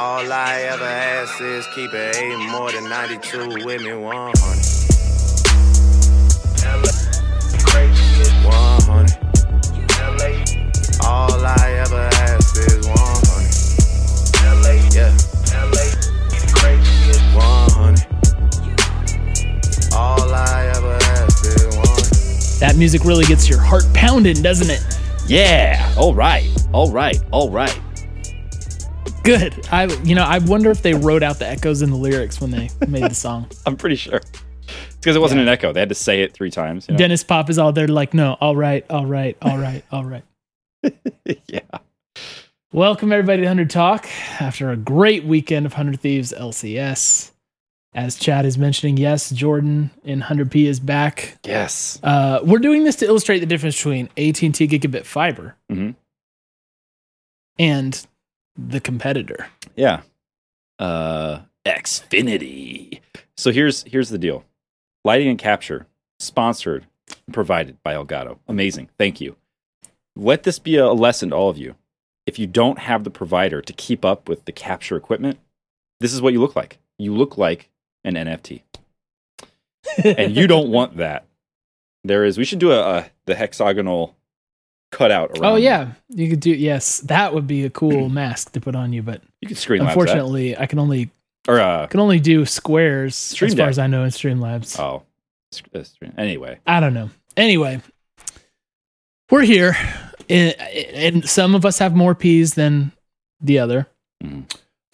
All I ever ask is keep it 8 more than 92 with me, 100. 100. All I ever ask is 100. LA, yeah. LA, craziest 100. All I ever ask is 100. That music really gets your heart pounding, doesn't it? Yeah. All right. All right. All right. Good. I wonder if they wrote out the echoes in the lyrics when they made the song. I'm pretty sure. It's because it wasn't an echo. They had to say it 3 times. You know? Dennis Pop is all there like, no, all right, all right, all right, all right. Yeah. Welcome, everybody, to 100 Talk. After a great weekend of 100 Thieves LCS. As Chad is mentioning, yes, Jordan in 100P is back. Yes. We're doing this to illustrate the difference between AT&T Gigabit Fiber and the competitor. Yeah. Xfinity. So here's the deal. Lighting and capture, sponsored, provided by Elgato. Amazing. Thank you. Let this be a lesson to all of you. If you don't have the provider to keep up with the capture equipment, this is what you look like. You look like an NFT. And you don't want that. We should do the hexagonal cutout around. Oh, yeah. You could do, yes. That would be a cool mask to put on you, but you could screen. Unfortunately, that. I can only... Or, do squares as far as I know in Streamlabs. Oh, anyway. I don't know. Anyway, we're here, and some of us have more P's than the other,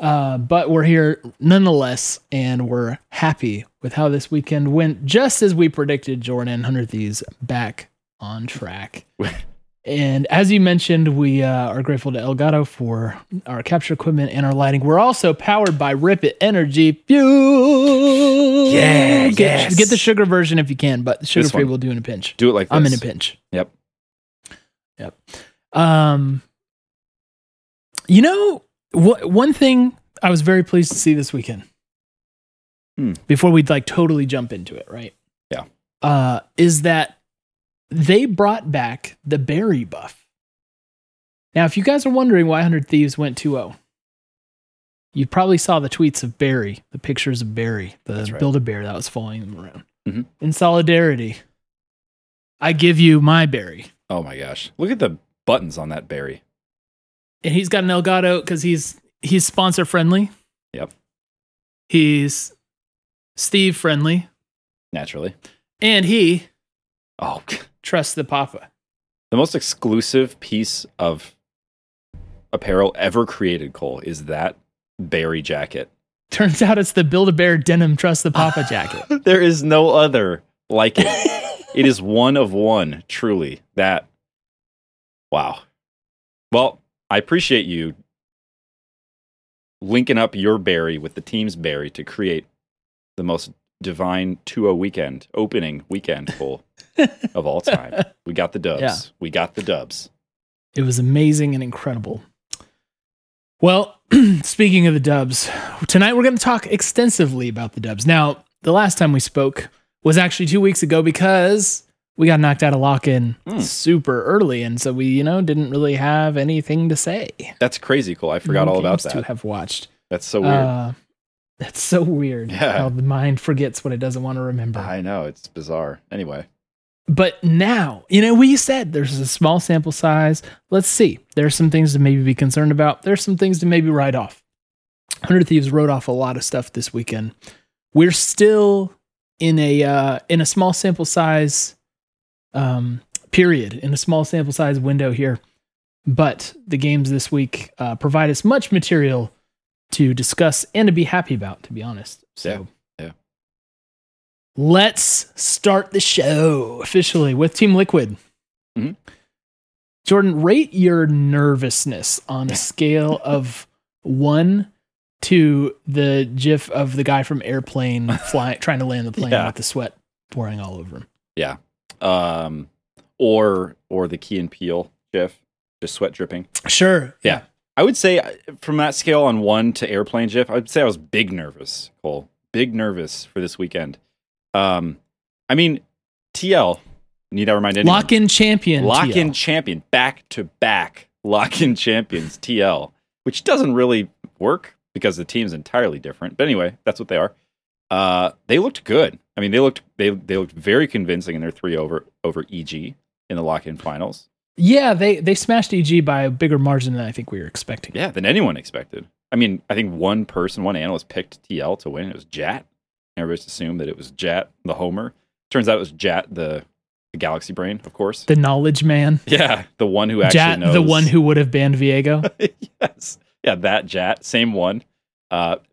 but we're here nonetheless, and we're happy with how this weekend went, just as we predicted. Jordan, 100 Thieves back on track. And as you mentioned, we are grateful to Elgato for our capture equipment and our lighting. We're also powered by Rip It Energy Fuel. Yeah, get the sugar version if you can, but the sugar free will do in a pinch. Do it like this. I'm in a pinch. Yep. One thing I was very pleased to see this weekend, before we'd totally jump into it, right? Yeah. Is that they brought back the berry buff. Now, if you guys are wondering why 100 Thieves went 2-0, you probably saw the tweets of Barry, the pictures of Barry, the Build-A-Bear that was following them around. In solidarity, I give you my berry. Oh my gosh. Look at the buttons on that berry. And he's got an Elgato because he's sponsor friendly. Yep. He's Steve friendly. Naturally. And he... Oh, trust the Papa. The most exclusive piece of apparel ever created, Cole, is that berry jacket. Turns out it's the Build-A-Bear denim Trust the Papa jacket. There is no other like it. It is one of one, truly. That. Wow. Well, I appreciate you linking up your berry with the team's berry to create the most divine 2-0 weekend, opening weekend full of all time. We got the dubs. Yeah. We got the dubs. It was amazing and incredible. Well, speaking of the dubs, tonight we're going to talk extensively about the dubs. Now, the last time we spoke was actually 2 weeks ago because we got knocked out of Lock In super early, and so we, didn't really have anything to say. That's crazy, Cole. I forgot all about that. To have watched. That's so weird. That's so weird how the mind forgets what it doesn't want to remember. I know. It's bizarre. Anyway. But now, we said there's a small sample size. Let's see. There's some things to maybe be concerned about. There's some things to maybe write off. 100 Thieves wrote off a lot of stuff this weekend. We're still in a small sample size period, in a small sample size window here. But the games this week provide us much material to discuss and to be happy about, to be honest. So yeah. Let's start the show officially with Team Liquid. Jordan, rate your nervousness on a scale of 1 to the gif of the guy from Airplane trying to land the plane with the sweat pouring all over him. Yeah. Or the Key and Peele gif, just sweat dripping. Sure. Yeah. I would say from that scale on 1 to Airplane gif, I would say I was big nervous, Cole. Big nervous for this weekend. TL, need I remind anyone? Lock in champion. Back to back lock in champions, TL, which doesn't really work because the team's entirely different. But anyway, that's what they are. They looked good. I mean, they looked very convincing in their 3 over EG in the lock-in finals. Yeah, they smashed EG by a bigger margin than I think we were expecting. Yeah, than anyone expected. I mean, I think one analyst picked TL to win. It was Jat. Everybody just assumed that it was Jat, the homer. Turns out it was Jat, the galaxy brain, of course. The knowledge man. Yeah, the one who actually Jat, knows. The one who would have banned Viego. Yes. Yeah, that Jat, same one.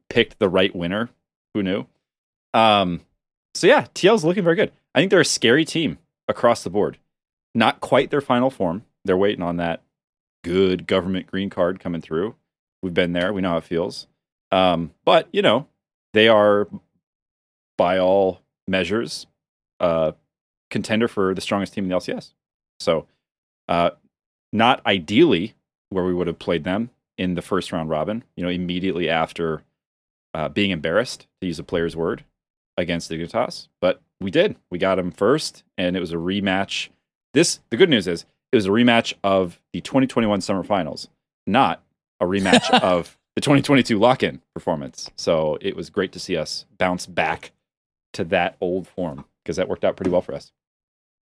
Picked the right winner. Who knew? So yeah, TL's looking very good. I think they're a scary team across the board. Not quite their final form. They're waiting on that good government green card coming through. We've been there. We know how it feels. But, you know, they are, by all measures, contender for the strongest team in the LCS. So not ideally where we would have played them in the first round robin, you know, immediately after being embarrassed, to use a player's word, against Dignitas. But we did. We got them first, and it was a rematch. The good news is it was a rematch of the 2021 Summer Finals, not a rematch of the 2022 lock-in performance. So it was great to see us bounce back to that old form because that worked out pretty well for us.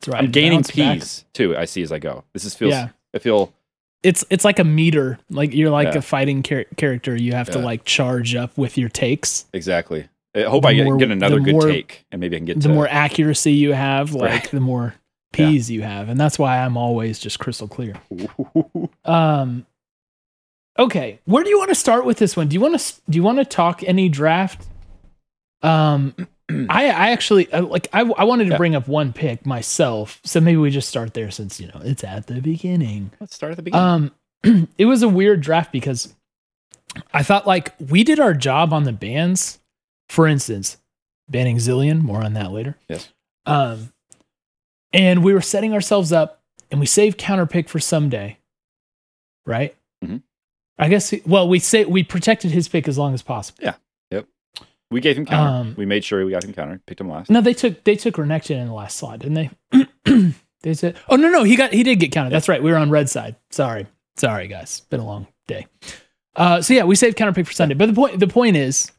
That's right. I'm gaining P's too, I see as I go. It's like a meter. Like you're like a fighting character. You have to like charge up with your takes. Exactly. I hope I get another good take and maybe I can get to the more accuracy you have, like the more P's you have. And that's why I'm always just crystal clear. Okay, where do you want to start with this one? Do you want to talk any draft? I actually like I wanted to bring up one pick myself, so maybe we just start there since you know it's at the beginning. Let's start at the beginning. It was a weird draft because I thought like we did our job on the bans. For instance, banning Zillion. More on that later. Yes. And we were setting ourselves up, and we saved counter pick for Someday, right? Mm-hmm. I guess, we protected his pick as long as possible. Yeah. Yep. We gave him counter. We made sure we got him counter. Picked him last. No, they took Renekton in the last slot, didn't they? They said, oh, no, he did get counter. Yep. That's right. We were on red side. Sorry, guys. Been a long day. So yeah, we saved counter pick for Sunday. But the point is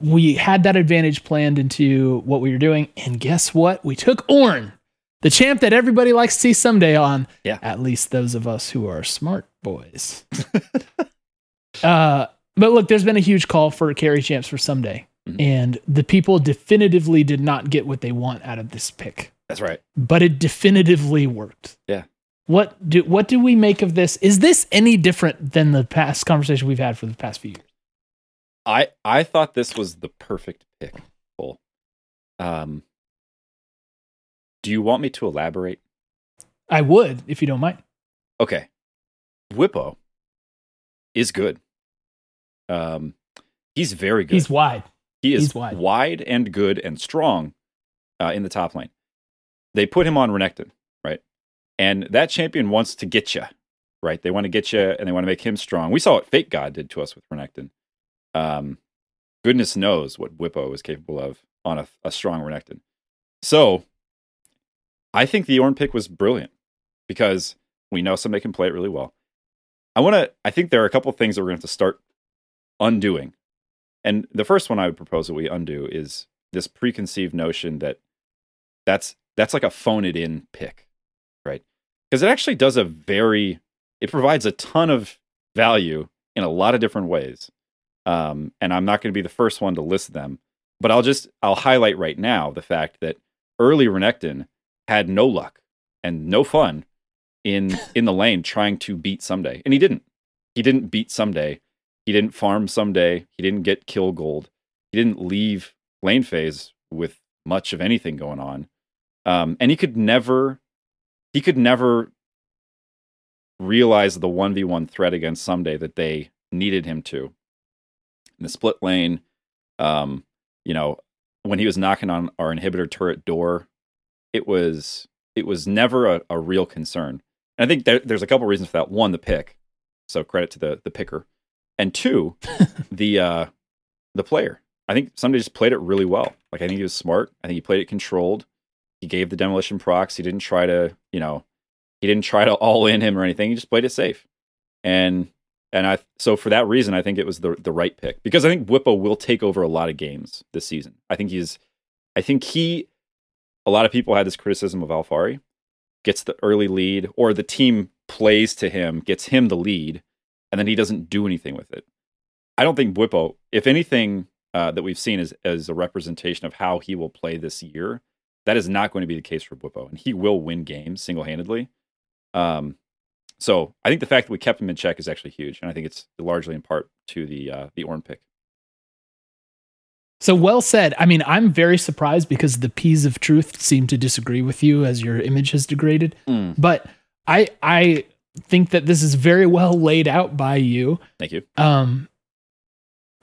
we had that advantage planned into what we were doing. And guess what? We took Ornn, the champ that everybody likes to see Someday on, at least those of us who are smart boys. But look, there's been a huge call for carry champs for Someday, and the people definitively did not get what they want out of this pick. That's right. But it definitively worked. Yeah. What do we make of this? Is this any different than the past conversation we've had for the past few years? I thought this was the perfect pick. Cole. Do you want me to elaborate? I would, if you don't mind. Okay. Bwipo is good. He's very good. He's wide. He is wide and good and strong in the top lane. They put him on Renekton, right? And that champion wants to get you, right? They want to get you and they want to make him strong. We saw what Fake God did to us with Renekton. Goodness knows what Bwipo is capable of on a strong Renekton. So I think the Ornn pick was brilliant because we know somebody can play it really well. I think there are a couple of things that we're going to have to start undoing. And the first one I would propose that we undo is this preconceived notion that that's like a phone it in pick, right? Because it actually does it provides a ton of value in a lot of different ways. And I'm not going to be the first one to list them, but I'll highlight right now the fact that early Renekton had no luck and no fun in the lane trying to beat Someday. And he didn't beat Someday. He didn't farm Someday. He didn't get kill gold. He didn't leave lane phase with much of anything going on. And he could never realize the 1v1 threat against Someday that they needed him to in the split lane. You know, when he was knocking on our inhibitor turret door, it was never a real concern. And I think there's a couple reasons for that. One, the pick. So credit to the picker. And two, the player. I think Someday just played it really well. Like, I think he was smart. I think he played it controlled. He gave the demolition procs. He didn't try to all in him or anything. He just played it safe. And And so for that reason, I think it was the right pick, because I think Bwipo will take over a lot of games this season. I think a lot of people had this criticism of Alfari, gets the early lead, or the team plays to him, gets him the lead, and then he doesn't do anything with it. I don't think Bwipo, if anything that we've seen is a representation of how he will play this year, that is not going to be the case for Bwipo, and he will win games single-handedly. So I think the fact that we kept him in check is actually huge, and I think it's largely in part to the Ornn pick. So well said. I mean, I'm very surprised because the P's of Truth seem to disagree with you as your image has degraded. But I think that this is very well laid out by you. Thank you.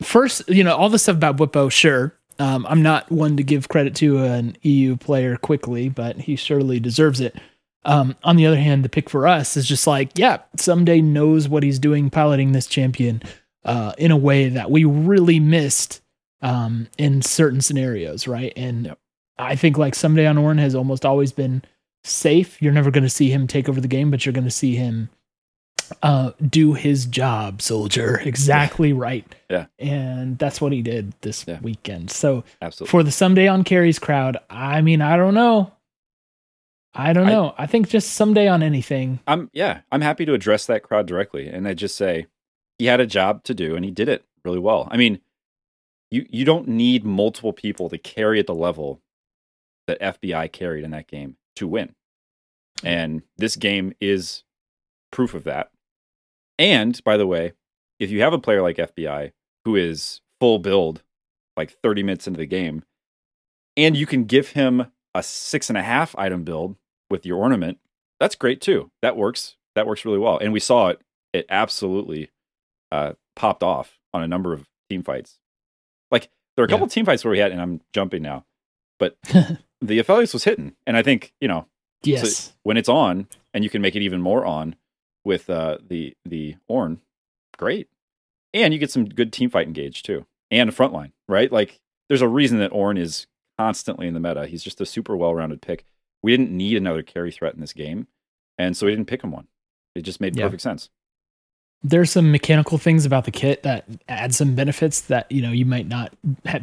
First, you know, all the stuff about Bwipo, sure. I'm not one to give credit to an EU player quickly, but he surely deserves it. On the other hand, the pick for us is just like, yeah, Someday knows what he's doing piloting this champion in a way that we really missed in certain scenarios, right? And yep. I think like Someday on Ornn has almost always been safe. You're never going to see him take over the game, but you're going to see him do his job, soldier. Exactly right. Yeah. And that's what he did this weekend. So absolutely. For the Someday on Carries crowd, I mean, I don't know. I think just Someday on anything. I'm happy to address that crowd directly. And I just say he had a job to do and he did it really well. I mean, you don't need multiple people to carry at the level that FBI carried in that game to win. And this game is proof of that. And by the way, if you have a player like FBI who is full build, like 30 minutes into the game, and you can give him a 6.5 item build with your ornament, that's great too. That works really well. And we saw it absolutely popped off on a number of team fights. Like there are a couple of team fights where we had, and I'm jumping now, but the Aphelios was hitting. And I think, you know, so when it's on and you can make it even more on with the Ornn, great. And you get some good team fight engaged too. And a frontline, right? Like there's a reason that Ornn is constantly in the meta. He's just a super well-rounded pick. We didn't need another carry threat in this game, and so we didn't pick him one. It just made perfect sense. There's some mechanical things about the kit that add some benefits that, you know, you might not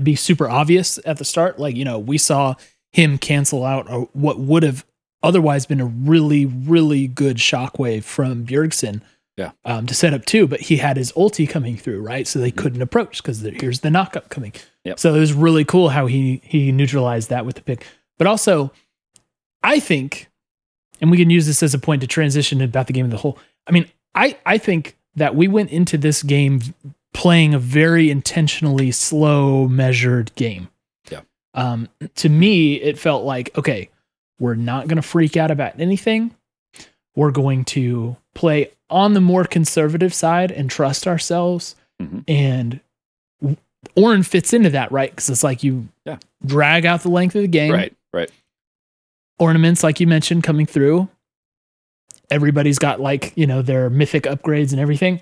be super obvious at the start. Like, you know, we saw him cancel out what would have otherwise been a really, really good shockwave from Bjergsen to set up two, but he had his ulti coming through, right? So they couldn't approach because here's the knockup coming. Yep. So it was really cool how he neutralized that with the pick. But also, I think, and we can use this as a point to transition about the game of the whole. I mean, I think that we went into this game playing a very intentionally slow, measured game. Yeah. To me, it felt like, okay, we're not going to freak out about anything. We're going to play on the more conservative side and trust ourselves. Mm-hmm. And Ornn fits into that, right? Because it's like you drag out the length of the game. Right. Ornaments, like you mentioned, coming through. Everybody's got, like, you know, their mythic upgrades and everything.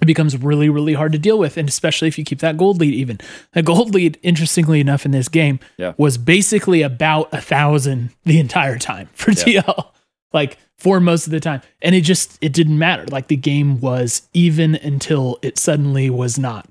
It becomes really, really hard to deal with, and especially if you keep that gold lead even. The gold lead, interestingly enough, in this game was basically about 1,000 the entire time for TL. Like, for most of the time. And it didn't matter. Like, the game was even until it suddenly was not.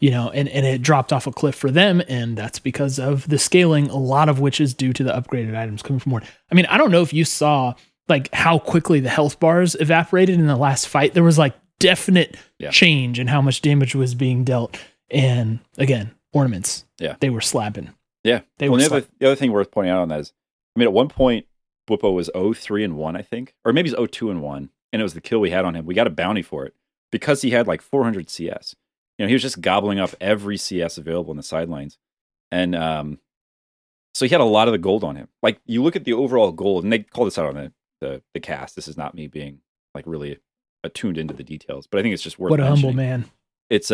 You know, and it dropped off a cliff for them, and that's because of the scaling, a lot of which is due to the upgraded items coming from Ornn. I mean, I don't know if you saw, like, how quickly the health bars evaporated in the last fight. There was, like, definite change in how much damage was being dealt. And, again, ornaments. Yeah. They were slapping. Yeah. The other thing worth pointing out on that is, I mean, at one point, Bwipo was 0-3-1, I think. Or maybe it's 0-2-1, and it was the kill we had on him. We got a bounty for it because he had, like, 400 CS. You know, he was just gobbling up every CS available in the sidelines. And so he had a lot of the gold on him. Like, you look at the overall gold, and they call this out on the cast. This is not me being, like, really attuned into the details, but I think it's just worth mentioning. What a humble man. It's,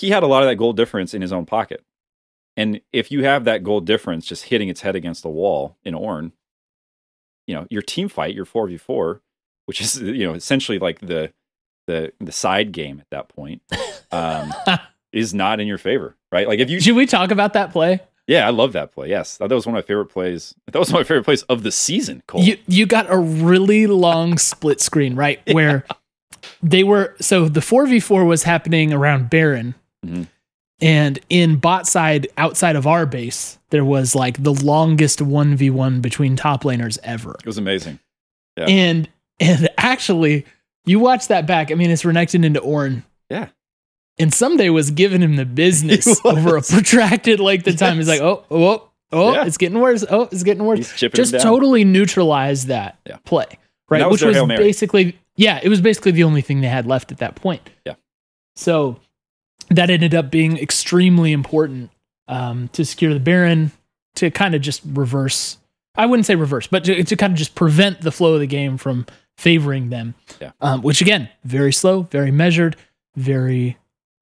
he had a lot of that gold difference in his own pocket. And if you have that gold difference just hitting its head against the wall in Ornn, you know, your team fight, your 4v4, which is, you know, essentially like the side game at that point, is not in your favor, right? Like, if you should we talk about that play? Yeah, I love that play. Yes, that was one of my favorite plays. That was one of my favorite plays of the season, Cole. You got a really long split screen, right? Where they were, so the 4v4 was happening around Baron. Mm-hmm. And in bot side, outside of our base, there was like the longest 1v1 between top laners ever. It was amazing. Yeah. And actually, you watch that back. I mean, it's Renekton into Ornn. Yeah. And Someday was giving him the business over a protracted length of time. Yes. He's like, oh, it's getting worse. Oh, it's getting worse. Just totally neutralized that play, right? That was which was basically, it was basically the only thing they had left at that point. Yeah. So that ended up being extremely important to secure the Baron, to kind of just reverse. I wouldn't say reverse, but to kind of just prevent the flow of the game from favoring them. Yeah. Which again, very slow, very measured, very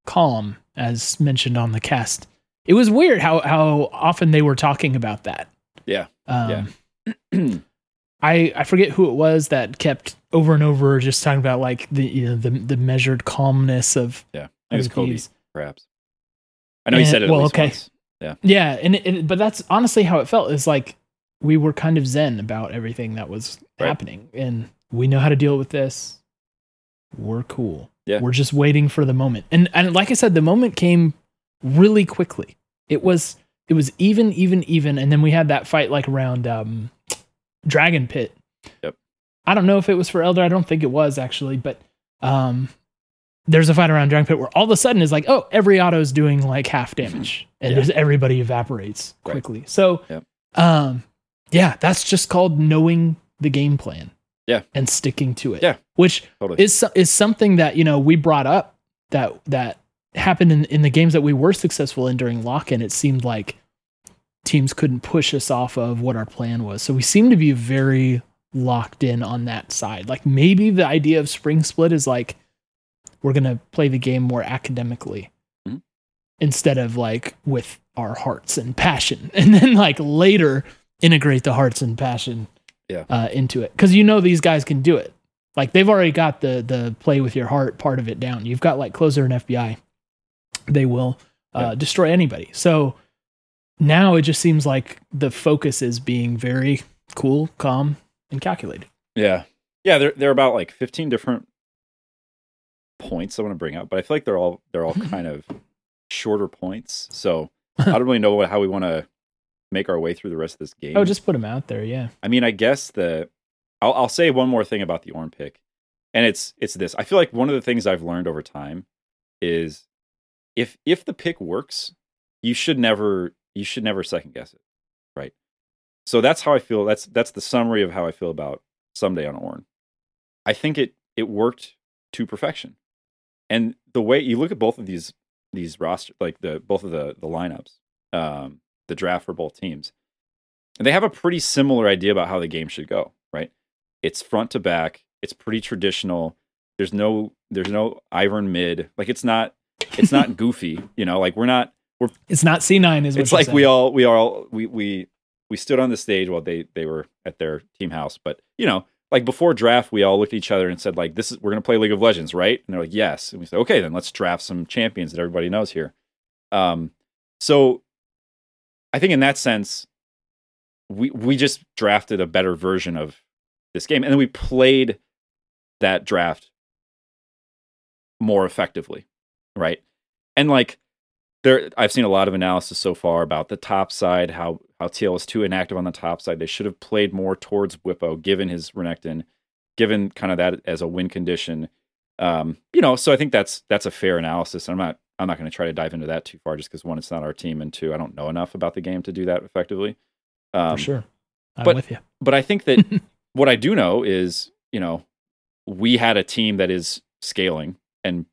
calm, as mentioned on the cast. It was weird how often they were talking about that. Yeah. I forget who it was that kept over and over just talking about like the measured calmness of it was Kobe, perhaps. I know he said it at least once. Yeah, and but that's honestly how it felt. Is like we were kind of zen about everything that was happening, and we know how to deal with this. We're cool. Yeah. We're just waiting for the moment. And like I said, the moment came really quickly. It was even. And then we had that fight like around Dragon Pit. Yep. I don't know if it was for Elder. I don't think it was actually, but there's a fight around Dragon Pit where all of a sudden it's like, oh, every auto is doing like half damage and there's everybody evaporates quickly. So, that's just called knowing the game plan. Yeah. And sticking to it. Yeah. Which is something that, you know, we brought up that happened in the games that we were successful in during Lock In. It seemed like teams couldn't push us off of what our plan was. So we seem to be very locked in on that side. Like maybe the idea of spring split is like we're going to play the game more academically instead of like with our hearts and passion. And then like later integrate the hearts and passion into it, because you know these guys can do it. Like they've already got the play with your heart part of it down. You've got like Closer and FBI. They will destroy anybody. So now it just seems like the focus is being very cool, calm, and calculated. Yeah. They're about like 15 different points I want to bring up, but I feel like they're all kind of shorter points. So I don't really know how we want to make our way through the rest of this game. Oh, just put them out there. Yeah. I mean, I guess I'll say one more thing about the Ornn pick, and it's this. I feel like one of the things I've learned over time is if the pick works, you should never second guess it. Right. So that's how I feel. That's the summary of how I feel about Someday on Ornn. I think it worked to perfection. And the way you look at both of these roster, like both of the lineups, the draft for both teams, and they have a pretty similar idea about how the game should go, right? It's front to back. It's pretty traditional. There's no Ivern mid. Like it's not goofy, you know, like it's not C9 is what it's like. Saying. We stood on the stage while they were at their team house, but you know, like before draft, we all looked at each other and said like, we're going to play League of Legends, right? And they're like, yes. And we said, okay, then let's draft some champions that everybody knows here. So I think in that sense, we just drafted a better version of this game, and then we played that draft more effectively, right? And like I've seen a lot of analysis so far about the top side, how TL was too inactive on the top side. They should have played more towards Bwipo, given his Renekton, given kind of that as a win condition. You know, so I think that's a fair analysis. I'm not going to try to dive into that too far, just because one, it's not our team, and two, I don't know enough about the game to do that effectively. For sure, I'm with you. But I think that what I do know is, you know, we had a team that is scaling and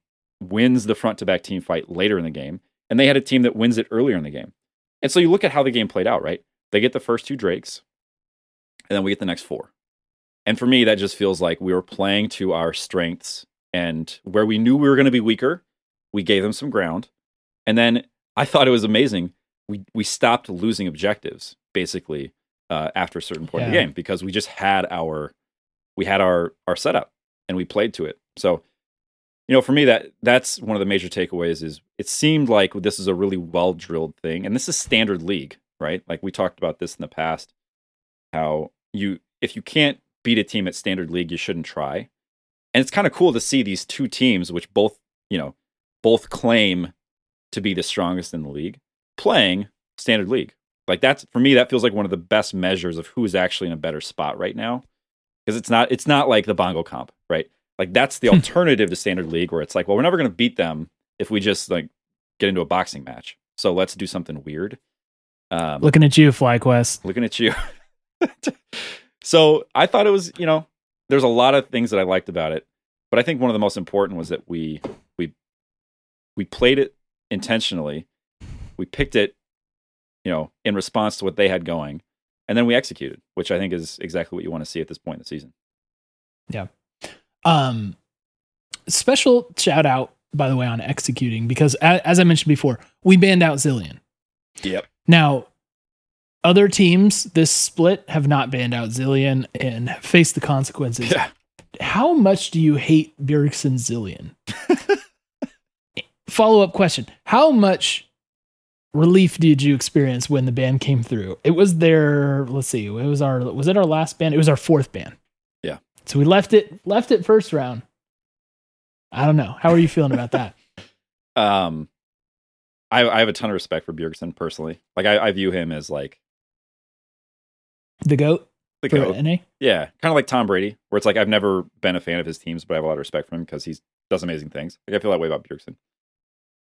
wins the front-to-back team fight later in the game, and they had a team that wins it earlier in the game. And so you look at how the game played out, right? They get the first two Drakes, and then we get the next four. And for me, that just feels like we were playing to our strengths, and where we knew we were going to be weaker, we gave them some ground. And then I thought it was amazing. We stopped losing objectives basically after a certain point of the game, because we just had our setup and we played to it. So, you know, for me, that's one of the major takeaways is it seemed like this is a really well-drilled thing. And this is standard league, right? Like we talked about this in the past, how if you can't beat a team at standard league, you shouldn't try. And it's kind of cool to see these two teams, which both, you know, both claim to be the strongest in the league, playing standard league. Like, that's, for me, that feels like one of the best measures of who is actually in a better spot right now. Because it's not like the Bongo comp, right? Like, that's the alternative to standard league, where it's like, well, we're never going to beat them if we just like get into a boxing match. So let's do something weird. Looking at you, FlyQuest. Looking at you. So I thought it was, you know, there's a lot of things that I liked about it, but I think one of the most important was that we played it intentionally. We picked it, you know, in response to what they had going, and then we executed, which I think is exactly what you want to see at this point in the season. Yeah. Special shout out, by the way, on executing, because as I mentioned before, we banned out Zillion. Yep. Now, other teams this split have not banned out Zillion and have faced the consequences. Yeah. How much do you hate Bjergsen Zillion? Follow-up question. How much relief did you experience when the ban came through? It was their, let's see, was it our last ban? It was our fourth ban. Yeah. So we left it first round. I don't know. How are you feeling about that? I have a ton of respect for Bjergsen personally. Like, I view him as like the GOAT. The GOAT. NA? Yeah. Kind of like Tom Brady, where it's like, I've never been a fan of his teams, but I have a lot of respect for him because he does amazing things. Like, I feel that way about Bjergsen.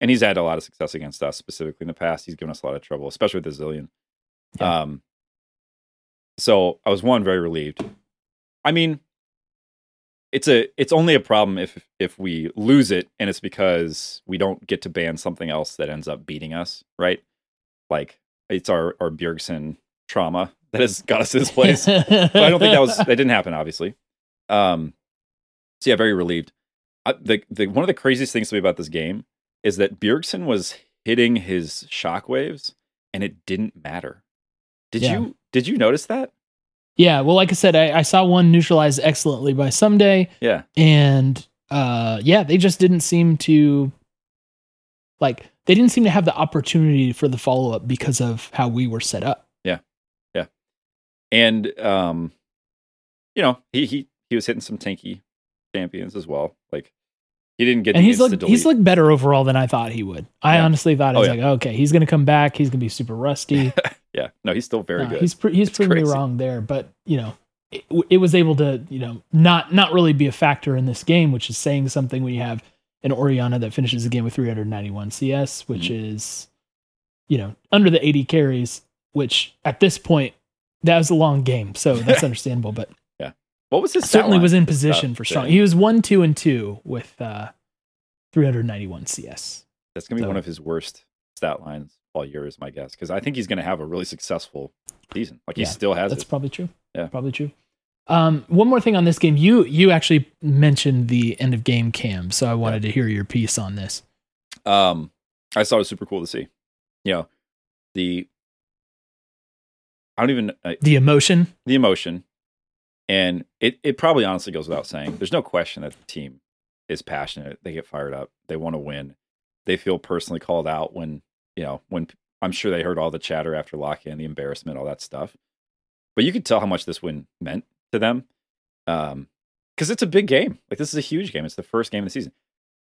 And he's had a lot of success against us specifically in the past. He's given us a lot of trouble, especially with the Zillion. Yeah. So I was very relieved. I mean, it's only a problem if we lose it and it's because we don't get to ban something else that ends up beating us, right? Like, it's our Bjergsen trauma that has got us to this place. But I don't think that didn't happen, obviously. So yeah, very relieved. One of the craziest things to me about this game is that Bjergsen was hitting his shockwaves and it didn't matter. Did you notice that? Yeah, well, like I said, I saw one neutralized excellently by Someday. Yeah. And they just didn't seem to have the opportunity for the follow-up because of how we were set up. Yeah. Yeah. And you know, he was hitting some tanky champions as well. Like, he didn't get. And he's looked better overall than I thought he would. I honestly thought it was okay, he's going to come back. He's going to be super rusty. Yeah, no, he's still very good. He's proven me wrong there, but you know, it was able to, you know, not really be a factor in this game, which is saying something when you have an Orianna that finishes the game with 391 CS, which is, you know, under the 80 carries. Which at this point, that was a long game, so that's understandable. But what was his certainly line? Was in position for strong. He was 1-2-2 with 391 CS. That's gonna be one of his worst stat lines all year, is my guess, because I think he's gonna have a really successful season. Like, he still has. That's probably true. Yeah, probably true. One more thing on this game, you actually mentioned the end of game cam, so I wanted to hear your piece on this. I thought it was super cool to see. You know, the emotion. The emotion. And it probably honestly goes without saying. There's no question that the team is passionate. They get fired up. They want to win. They feel personally called out when I'm sure they heard all the chatter after Lock In, the embarrassment, all that stuff. But you could tell how much this win meant to them. Because it's a big game. Like, this is a huge game. It's the first game of the season.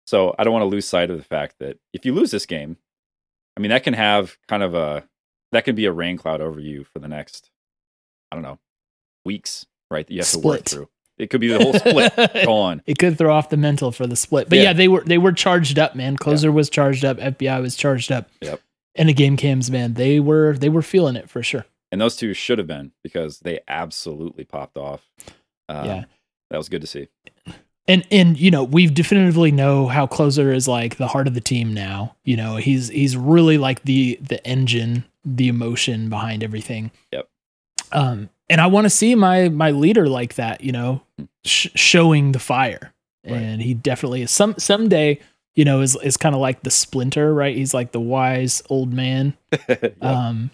So I don't want to lose sight of the fact that if you lose this game, I mean, that can have kind of that can be a rain cloud over you for the next, I don't know, weeks. Right, that you have to work through. It could be the whole split gone. It could throw off the mental for the split. But yeah, they were charged up, man. Closer was charged up. FBI was charged up. Yep. And the game cams, man, they were feeling it for sure. And those two should have been, because they absolutely popped off. That was good to see. And you know, we've definitively know how Closer is like the heart of the team now. You know, he's really like the engine, the emotion behind everything. Yep. And I want to see my leader like that, you know, showing the fire. Right. And he definitely is. Someday, you know, is kind of like the splinter, right? He's like the wise old man, and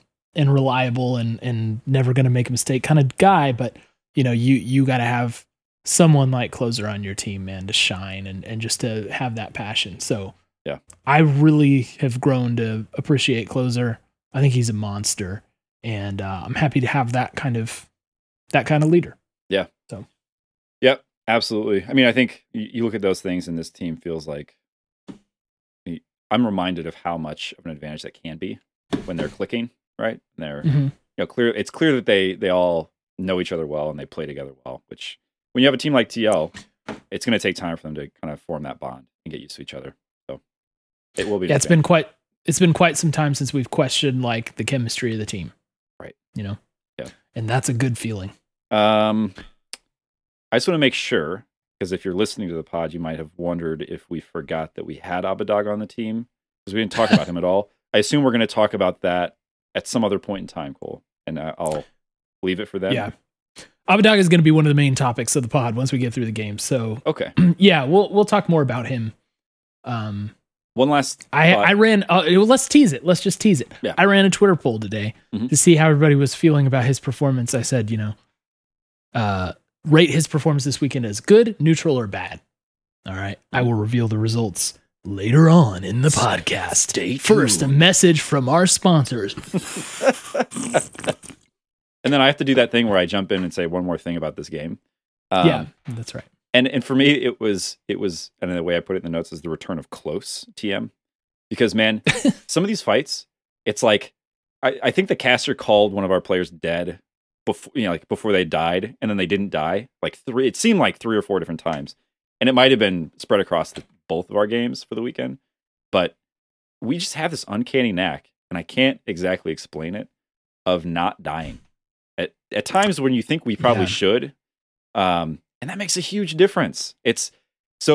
reliable and never going to make a mistake kind of guy. But, you know, you got to have someone like Closer on your team, man, to shine and just to have that passion. So yeah, I really have grown to appreciate Closer. I think he's a monster. And I'm happy to have that kind of leader. Yeah. So, yeah, Absolutely. I mean, I think you look at those things and this team feels like, I'm reminded of how much of an advantage that can be when they're clicking, right? And they're, you know, clear. It's clear that they all know each other well and they play together well, which when you have a team like TL, it's going to take time for them to kind of form that bond and get used to each other. So it will be. Yeah, it's been quite some time since we've questioned like the chemistry of the team. Right. You know? Yeah. And that's a good feeling. I just want to make sure, because if you're listening to the pod, you might have wondered if we forgot that we had Abbedagge on the team, because we didn't talk about him at all. I assume we're going to talk about that at some other point in time, Cole, and I'll leave it for that. Yeah, Abbedagge is going to be one of the main topics of the pod once we get through the game. So okay, yeah, we'll talk more about him. One last thought. I ran. Let's tease it. Let's just tease it. Yeah. I ran a Twitter poll today to see how everybody was feeling about his performance. I said, rate his performance this weekend as good, neutral, or bad. All right. I will reveal the results later on in the podcast. First, a message from our sponsors. And then I have to do that thing where I jump in and say one more thing about this game. Yeah, that's right. And for me, it was, and the way I put it in the notes is the return of close TM. Because, man, some of these fights, it's like, I think the caster called one of our players dead before they died, and then they didn't die. It seemed like 3 or 4 different times, and it might have been spread across both of our games for the weekend. But we just have this uncanny knack, and I can't exactly explain it, of not dying at times when you think we probably should, and that makes a huge difference. And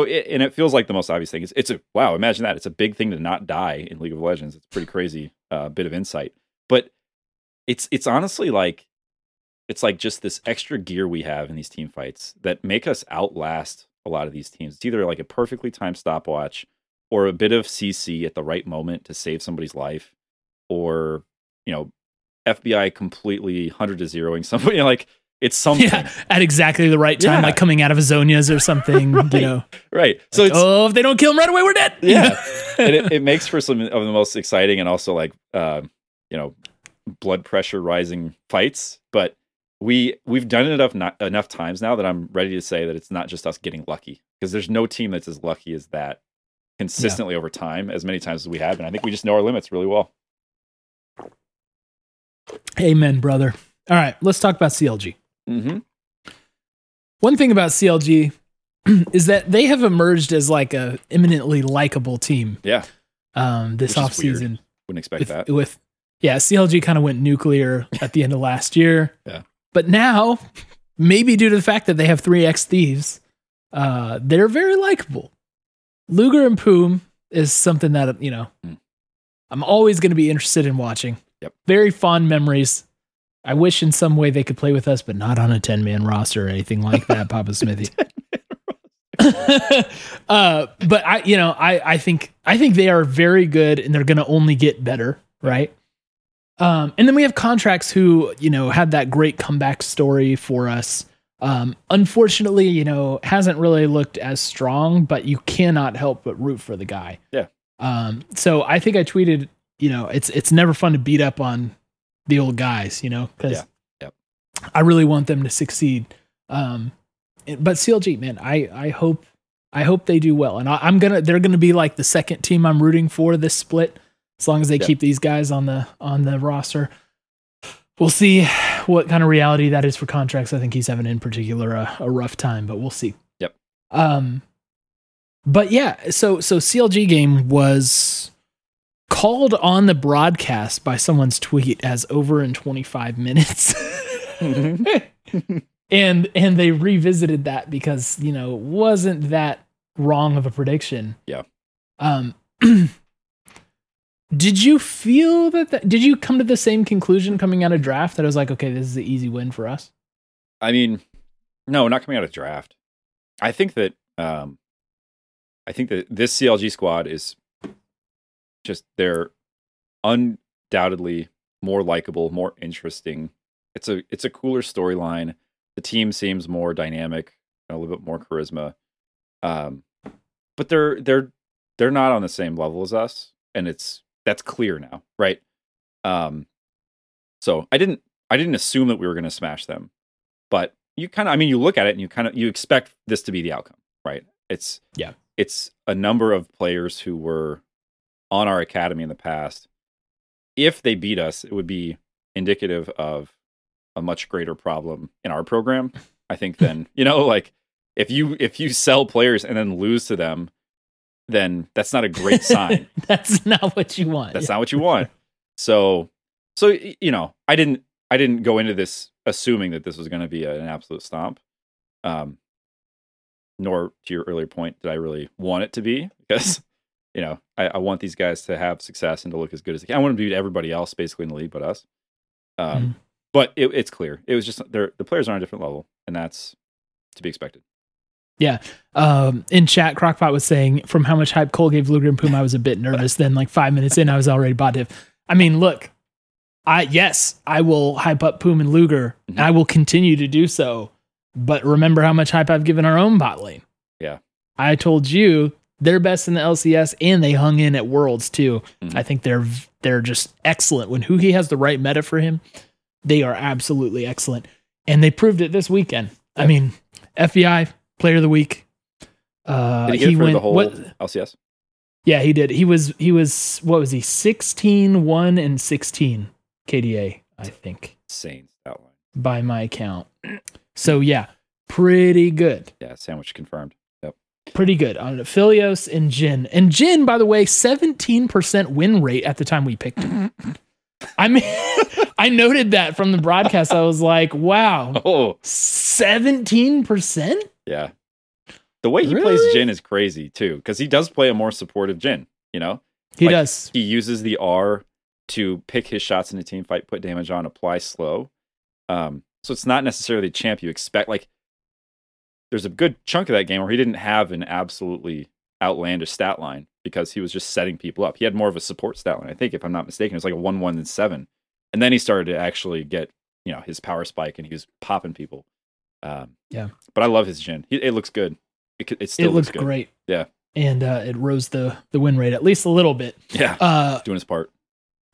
it feels like the most obvious thing. It's a wow. Imagine that. It's a big thing to not die in League of Legends. It's a pretty crazy bit of insight, but it's honestly like. It's like just this extra gear we have in these team fights that make us outlast a lot of these teams. It's either like a perfectly timed stopwatch or a bit of CC at the right moment to save somebody's life, or, FBI completely 100-0ing somebody. It's something. Yeah, at exactly the right time, like coming out of Azonias or something. Right, right. So if they don't kill him right away, we're dead. Yeah. And it makes for some of the most exciting and also blood pressure rising fights. But We've done it enough times now that I'm ready to say that it's not just us getting lucky, because there's no team that's as lucky as that consistently over time, as many times as we have. And I think we just know our limits really well. Amen, brother. All right, let's talk about CLG. Mm-hmm. One thing about CLG is that they have emerged as like a eminently likable team. Yeah. This offseason. Wouldn't expect that. CLG kind of went nuclear at the end of last year. Yeah. But now, maybe due to the fact that they have 3x Thieves, they're very likable. Luger and Poom is something that, I'm always going to be interested in watching. Yep. Very fond memories. I wish in some way they could play with us, but not on a 10-man roster or anything like that, Papa Smithy. But I think they are very good, and they're going to only get better, right? And then we have Contracts, who, had that great comeback story for us. Unfortunately, hasn't really looked as strong, but you cannot help but root for the guy. Yeah. So I think I tweeted, it's never fun to beat up on the old guys, because I really want them to succeed. But CLG, man, I hope they do well. And they're going to be like the second team I'm rooting for this split. As long as they keep these guys on the roster, we'll see what kind of reality that is for Contracts. I think he's having in particular a rough time, but we'll see. Yep. But yeah, so CLG game was called on the broadcast by someone's tweet as over in 25 minutes. Mm-hmm. and they revisited that because, wasn't that wrong of a prediction? Yeah. Did you feel that did you come to the same conclusion coming out of draft that I was like, okay, this is an easy win for us? I mean, no, not coming out of draft. I think that this CLG squad is just, they're undoubtedly more likable, more interesting. It's a cooler storyline. The team seems more dynamic, a little bit more charisma. But they're not on the same level as us, and that's clear now, right? So I didn't assume that we were going to smash them, but you kind of, I mean, you look at it and you kind of, you expect this to be the outcome, right? It's, yeah, it's a number of players who were on our academy in the past. If they beat us, it would be indicative of a much greater problem in our program, I think, than, you know, like if you sell players and then lose to them, then that's not a great sign. That's not what you want. That's not what you want. So, you know, I didn't go into this assuming that this was going to be an absolute stomp. Nor, to your earlier point, did I really want it to be, because, you know, I want these guys to have success and to look as good as they can. I want them to beat everybody else basically in the league but us. Mm-hmm. But it's clear. It was just the players are on a different level, and that's to be expected. Yeah. In chat, Crockpot was saying, from how much hype Cole gave Luger and Poom, I was a bit nervous. Then, like, 5 minutes in, I was already bot div. I mean, look, I will hype up Poom and Luger. Mm-hmm. And I will continue to do so. But remember how much hype I've given our own bot lane. Yeah. I told you they're best in the LCS, and they hung in at Worlds too. Mm-hmm. I think they're just excellent. When Hugi has the right meta for him, they are absolutely excellent. And they proved it this weekend. Yep. I mean, FBI player of the week. Did he went the whole LCS? Yeah, he did. He was what was he? 16, 1 and 16 KDA, I think. Insane, that one. By my account. So yeah, pretty good. Yeah, sandwich confirmed. Yep. Pretty good on Aphelios and Jhin. And Jhin, by the way, 17% win rate at the time we picked him. I mean, I noted that from the broadcast. I was like, wow. Oh. 17%? Yeah. The way he plays Jhin is crazy too, because he does play a more supportive Jhin, you know? He does. He uses the R to pick his shots in a team fight, put damage on, apply slow. So it's not necessarily the champ you expect. Like, there's a good chunk of that game where he didn't have an absolutely outlandish stat line because he was just setting people up. He had more of a support stat line, I think, if I'm not mistaken. It was like a 1-1-7. And then he started to actually get, you know, his power spike, and he was popping people. Yeah. But I love his Jhin. It looks good. It still looks good. Great. Yeah. And it rose the win rate at least a little bit. Yeah. Doing his part.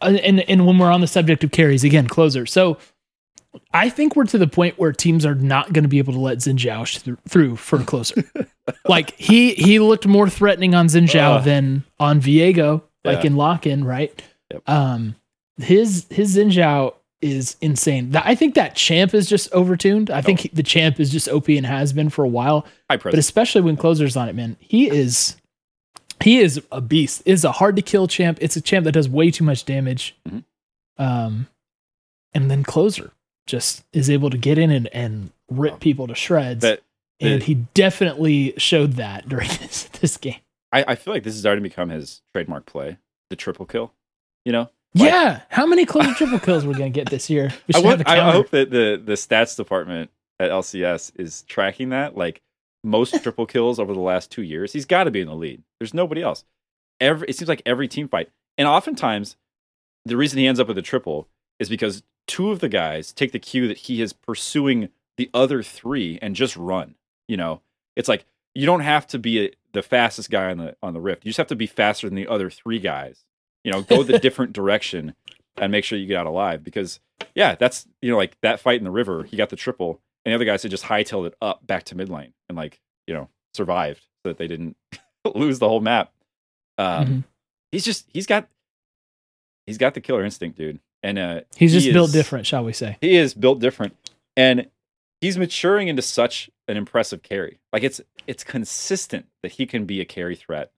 And when we're on the subject of carries, again, Closer. So I think we're to the point where teams are not going to be able to let Zinjao through for Closer. Like, he looked more threatening on Zinjao than on Viego, like in Lock In, right? Yep. His Zinjao is insane. I think that champ is just overtuned. I think the champ is just OP and has been for a while. But especially when Closer's on it, man, he is a beast. It is a hard to kill champ. It's a champ that does way too much damage. Mm-hmm. And then Closer just is able to get in and rip people to shreds. And he definitely showed that during this game. I feel like this has already become his trademark play, the triple kill, you know? Like, yeah, how many Closer triple kills we're going to get this year? I hope that the stats department at LCS is tracking that. Like, most triple kills over the last 2 years, he's got to be in the lead. There's nobody else. It seems like every team fight. And oftentimes, the reason he ends up with a triple is because two of the guys take the cue that he is pursuing the other three and just run. You know, it's like, you don't have to be the fastest guy on the Rift. You just have to be faster than the other three guys. You know, go the different direction and make sure you get out alive. Because, yeah, that's, you know, like that fight in the river, he got the triple, and the other guys had just hightailed it up back to mid lane and, like, you know, survived so that they didn't lose the whole map. Mm-hmm. He's got the killer instinct, dude. And he's just built different, shall we say. He is built different. And he's maturing into such an impressive carry. Like, it's consistent that he can be a carry threat.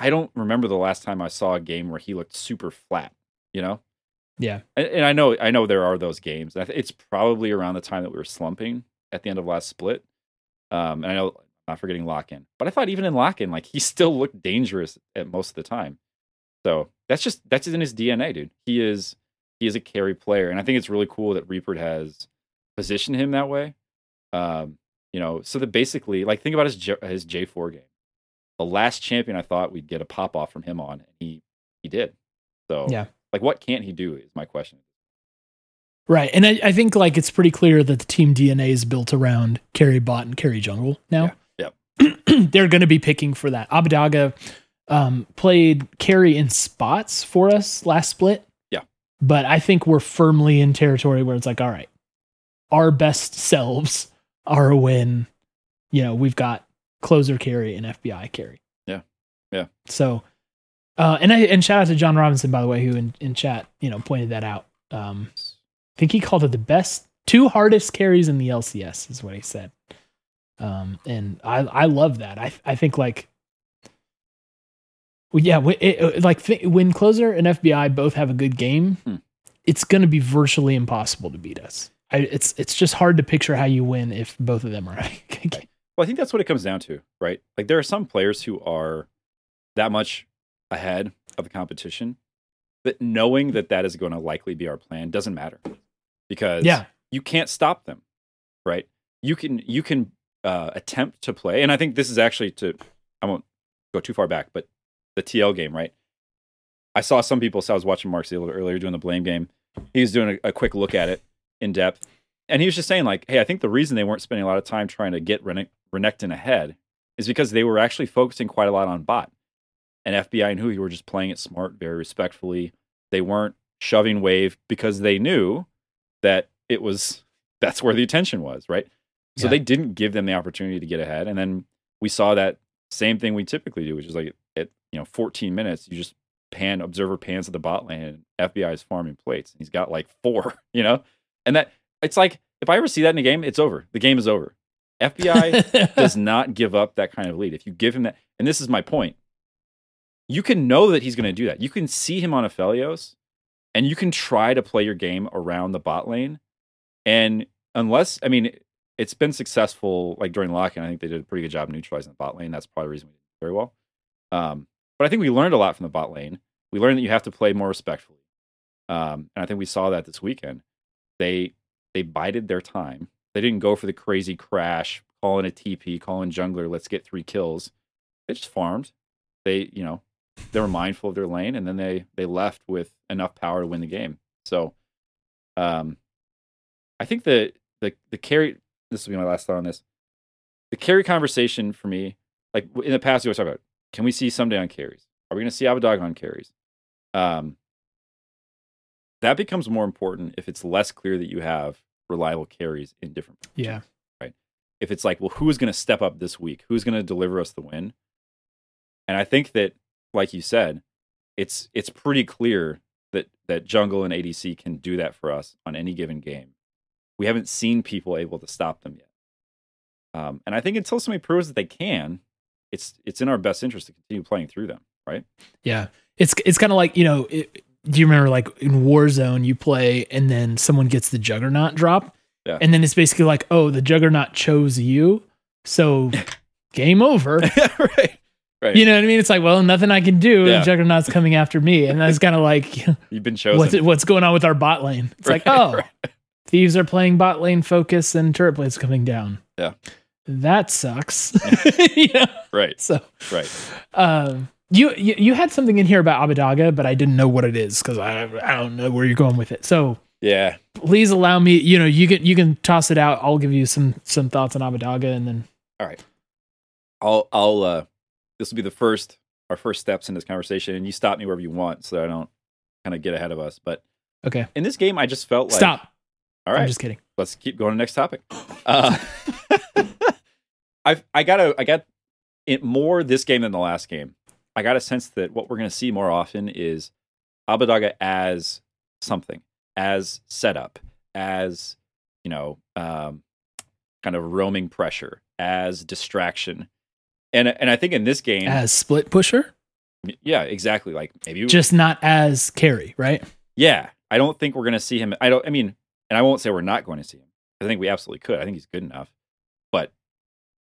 I don't remember the last time I saw a game where he looked super flat, you know? Yeah. And I know there are those games. It's probably around the time that we were slumping at the end of last split. And I know I'm not forgetting Lock In, but I thought even in Lock In, like, he still looked dangerous at most of the time. So that's in his DNA, dude. He is a carry player. And I think it's really cool that Reaper has positioned him that way. You know, so that basically, like, think about his J4 game. The last champion I thought we'd get a pop off from him on, and he did. So yeah, like, what can't he do is my question. Right. And I think, like, it's pretty clear that the team DNA is built around carry bot and carry jungle now. Yeah. They're going to be picking for that. Abbedagge played carry in spots for us last split. Yeah. But I think we're firmly in territory where it's like, all right, our best selves are when, you know, we've got Closer carry and FBI carry. Yeah. Yeah. So, and shout out to John Robinson, by the way, who in chat, you know, pointed that out. I think he called it the best, two hardest carries in the LCS is what he said. And I love that. I think like, well, yeah, when Closer and FBI both have a good game, it's going to be virtually impossible to beat us. It's just hard to picture how you win if both of them are. Well, I think that's what it comes down to, right? Like there are some players who are that much ahead of the competition that knowing that that is going to likely be our plan doesn't matter because you can't stop them, right? You can attempt to play. And I think this is actually I won't go too far back, but the TL game, right? I saw some people, so I was watching Mark Zeal earlier doing the blame game. He was doing a quick look at it in depth. And he was just saying like, hey, I think the reason they weren't spending a lot of time trying to get Renekton ahead is because they were actually focusing quite a lot on bot. And FBI and Huey were just playing it smart, very respectfully. They weren't shoving wave because they knew that that's where the attention was, right? So they didn't give them the opportunity to get ahead. And then we saw that same thing we typically do, which is like at 14 minutes, you just observer pans at the bot lane and FBI is farming plates. He's got like four, and that it's like, if I ever see that in a game, it's over. The game is over. FBI does not give up that kind of lead. If you give him that, and this is my point, you can know that he's going to do that. You can see him on Aphelios, and you can try to play your game around the bot lane. And unless, it's been successful, like during Lock In, I think they did a pretty good job neutralizing the bot lane. That's probably the reason we did very well. But I think we learned a lot from the bot lane. We learned that you have to play more respectfully. And I think we saw that this weekend. They bided their time. They didn't go for the crazy crash, call in a TP, call in jungler, let's get 3 kills. They just farmed. They were mindful of their lane, and then they left with enough power to win the game. So, I think the carry, this will be my last thought on this. The carry conversation for me, like in the past, we always talk about, can we see Someday on carries? Are we going to see Abbedagge on carries? That becomes more important if it's less clear that you have reliable carries in different positions, right? If it's like, well, who's going to step up this week? Who's going to deliver us the win? And I think that, like you said, it's pretty clear that jungle and ADC can do that for us on any given game. We haven't seen people able to stop them yet. And I think until somebody proves that they can, it's in our best interest to continue playing through them, right? Yeah. It's kind of like, do you remember like in Warzone you play and then someone gets the Juggernaut drop? Yeah. And then it's basically like, oh, the Juggernaut chose you, so game over. Right. Right. You know what I mean? It's like, well, nothing I can do. Yeah. The Juggernaut's coming after me. And that's kind of like, you've been chosen. What's going on with our bot lane? It's Thieves are playing bot lane focus and turret plates coming down. Yeah. That sucks. Right. So, right. You had something in here about Abbedagge, but I didn't know what it is because I don't know where you're going with it. So yeah, please allow me, you can toss it out. I'll give you some thoughts on Abbedagge and then. All right. I'll this will be our first steps in this conversation, and you stop me wherever you want so that I don't kind of get ahead of us. But okay, in this game, I just felt like stop. All right, I'm just kidding. Let's keep going to the next topic. I got it more this game than the last game. I got a sense that what we're going to see more often is Abbedagge as something, as setup, as kind of roaming pressure, as distraction. And I think in this game as split pusher, yeah, exactly. Like maybe just not as carry, right? Yeah, I don't think we're going to see him. I won't say we're not going to see him. I think we absolutely could. I think he's good enough, but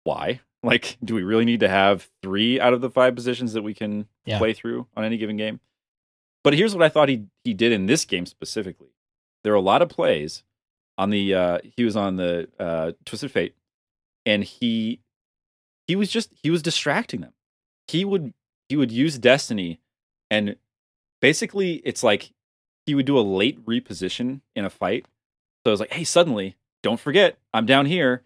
why? Like, do we really need to have 3 out of the 5 positions that we can play through on any given game? But here's what I thought he did in this game specifically. There are a lot of plays on the he was on the Twisted Fate, and He was distracting them. He would use Destiny, and basically it's like he would do a late reposition in a fight. So it was like, hey, suddenly, don't forget, I'm down here.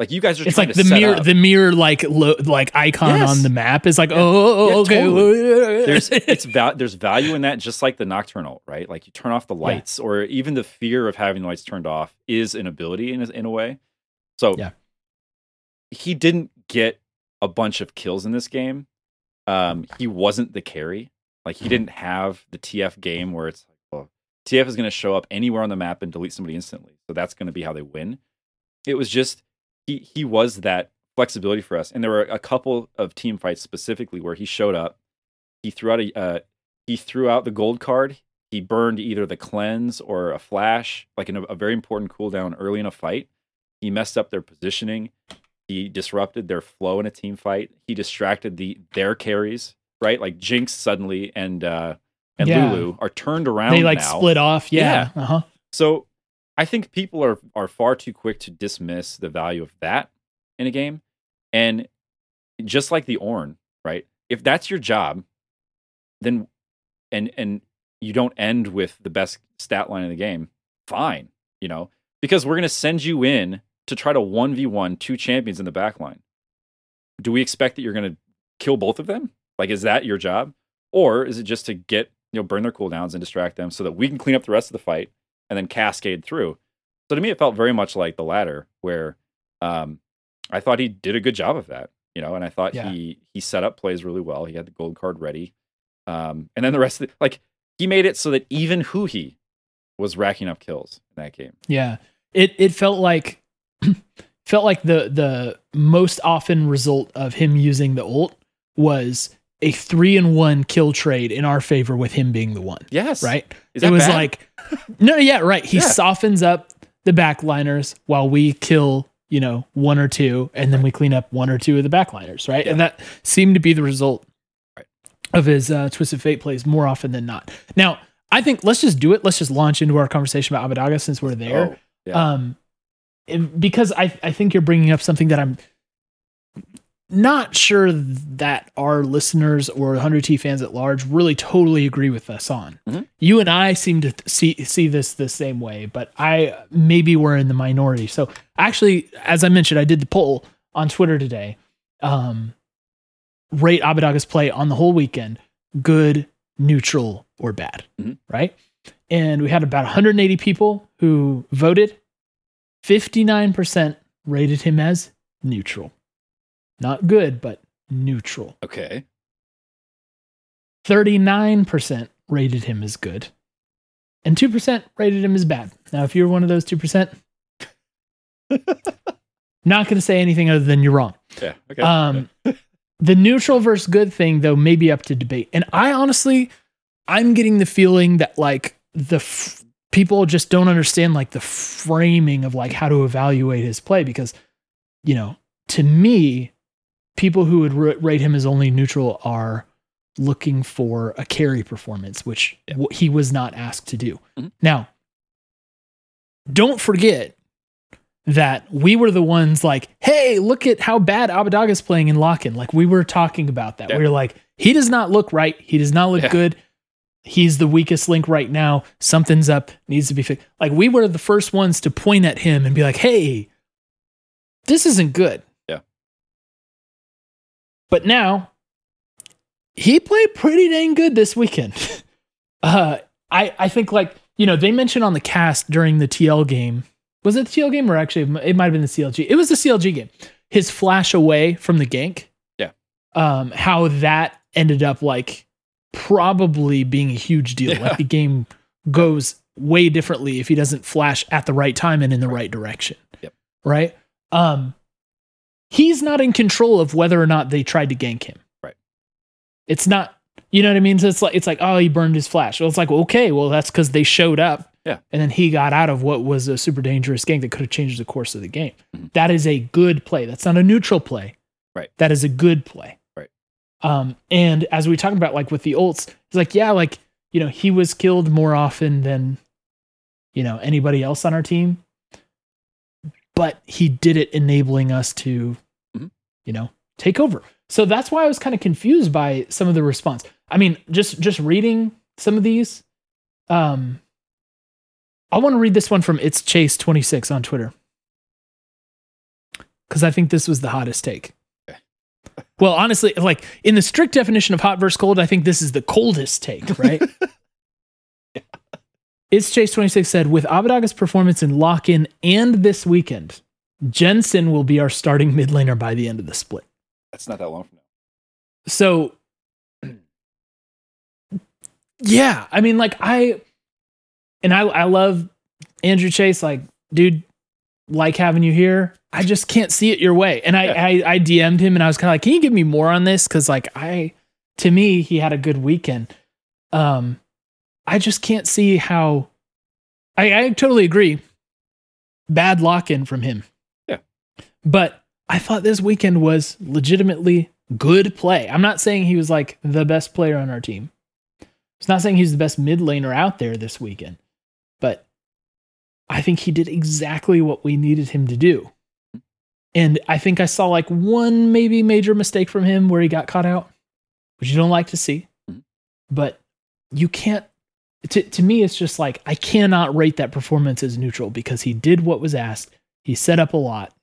Like you guys are. It's like the mirror icon on the map is like okay. Totally. there's value in that, just like the nocturnal, right? Like you turn off the lights, or even the fear of having the lights turned off is an ability in a way. So he didn't get a bunch of kills in this game. He wasn't the carry. Like he didn't have the TF game where it's like, well, TF is going to show up anywhere on the map and delete somebody instantly. So that's going to be how they win. It was just. He was that flexibility for us, and there were a couple of team fights specifically where he showed up. He threw out the gold card. He burned either the cleanse or a flash, like in a very important cooldown early in a fight. He messed up their positioning. He disrupted their flow in a team fight. He distracted their carries, right? Like Jinx suddenly and Lulu are turned around. They split off. Yeah. Uh-huh. So. I think people are far too quick to dismiss the value of that in a game. And just like the Ornn, right? If that's your job, then and you don't end with the best stat line in the game, fine, you know, because we're going to send you in to try to 1v1 two champions in the back line. Do we expect that you're going to kill both of them? Like, is that your job? Or is it just to get, you know, burn their cooldowns and distract them so that we can clean up the rest of the fight? And then cascade through. So to me, it felt very much like the latter, where I thought he did a good job of that, you know. And I thought he set up plays really well. He had the gold card ready, and then the rest of the, like he made it so that even Huhi was racking up kills in that game. Yeah, it felt like the most often result of him using the ult was a 3-in-1 kill trade in our favor with him being the one. Yes. Right. Is that it was bad? Like, no, yeah, right. He softens up the backliners while we kill, you know, one or two, and then we clean up one or two of the backliners. Right. Yeah. And that seemed to be the result of his Twisted Fate plays more often than not. Now I think let's just do it. Let's just launch into our conversation about Abbedagge since we're there. Oh, yeah. Because I think you're bringing up something that I'm not sure that our listeners or 100 T fans at large really totally agree with us on. Mm-hmm. You and I seem to see this the same way, but maybe we're in the minority. So actually, as I mentioned, I did the poll on Twitter today. Rate Abbedagge's play on the whole weekend, good, neutral, or bad, right? And we had about 180 people who voted. 59% rated him as neutral. Not good, but neutral. Okay. 39% rated him as good. And 2% rated him as bad. Now, if you're one of those 2%, not going to say anything other than you're wrong. Yeah. Okay. The neutral versus good thing, though, may be up to debate. And I'm getting the feeling that, like, people just don't understand, like, the framing of, like, how to evaluate his play because, you know, to me, people who would rate him as only neutral are looking for a carry performance, which he was not asked to do. Mm-hmm. Now, don't forget that we were the ones like, hey, look at how bad Abbedagge is playing in Lock In. Like, we were talking about that. Yeah. We were like, he does not look right. He does not look good. He's the weakest link right now. Something's up, needs to be fixed. Like, we were the first ones to point at him and be like, hey, this isn't good. But now, he played pretty dang good this weekend. I think, like, you know, they mentioned on the cast during the TL game. Was it the TL game? Or actually, it might have been the CLG. It was the CLG game. His flash away from the gank. Yeah. How that ended up, like, probably being a huge deal. Yeah. Like, the game goes way differently if he doesn't flash at the right time and in the right direction. Yep. Right? He's not in control of whether or not they tried to gank him. Right. It's not, you know what I mean? So it's like, oh, he burned his flash. Well, it's like, okay, well, that's because they showed up. Yeah. And then he got out of what was a super dangerous gank that could have changed the course of the game. Mm-hmm. That is a good play. That's not a neutral play. Right. That is a good play. Right. And as we talked about, like with the ults, it's like, yeah, like, you know, he was killed more often than, you know, anybody else on our team. But he did it enabling us to, you know, take over. So that's why I was kind of confused by some of the response. I mean, just reading some of these. I want to read this one from It's Chase 26 on Twitter. because I think this was the hottest take. Well, honestly, like in the strict definition of hot versus cold, I think this is the coldest take, right? Yeah. It's Chase 26 said, with Abbedagge's performance in Lock In and this weekend, Jensen will be our starting mid laner by the end of the split. That's not that long from now. So, yeah, I mean, like I love Andrew Chase, like, dude, like having you here. I just can't see it your way. And I DM'd him and I was kind of like, can you give me more on this? Cause like to me, he had a good weekend. I just can't see how I totally agree. Bad lock in from him. Yeah. But I thought this weekend was legitimately good play. I'm not saying he was like the best player on our team. It's not saying he's the best mid laner out there this weekend, but I think he did exactly what we needed him to do. And I think I saw like one maybe major mistake from him where he got caught out, which you don't like to see, but you can't, to me, it's just like, I cannot rate that performance as neutral because he did what was asked. He set up a lot.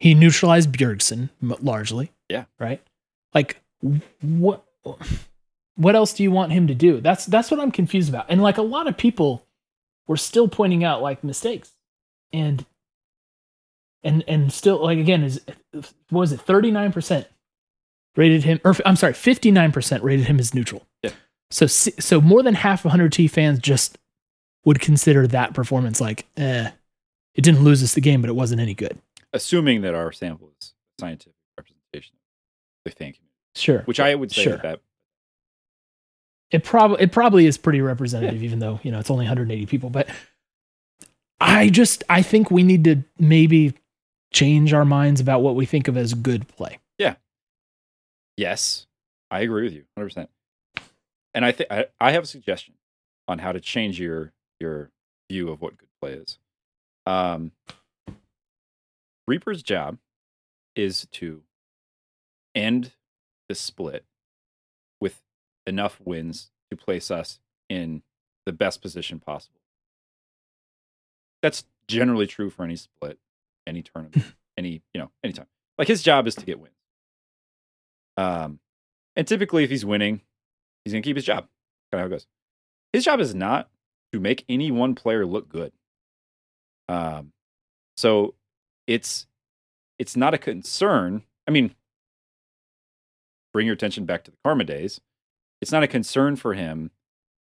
He neutralized Bjergsen largely. Yeah. Right. Like what else do you want him to do? That's what I'm confused about. And like a lot of people were still pointing out like mistakes and still, like, again, is, what was it? 39% rated him, or I'm sorry, 59% rated him as neutral. Yeah. So more than half of 100T fans just would consider that performance like, it didn't lose us the game, but it wasn't any good. Assuming that our sample is scientific representation, I think. Sure. Which I would say that it probably is pretty representative, even though, you know, it's only 180 people, but I think we need to maybe change our minds about what we think of as good play. Yeah. Yes, I agree with you 100%. And I think I have a suggestion on how to change your view of what good play is. Reaper's job is to end the split with enough wins to place us in the best position possible. That's generally true for any split, any tournament, anytime. Like, his job is to get wins. And typically if he's winning, he's going to keep his job. Kind of how it goes. His job is not to make any one player look good. So it's not a concern. I mean, bring your attention back to the Karma days. It's not a concern for him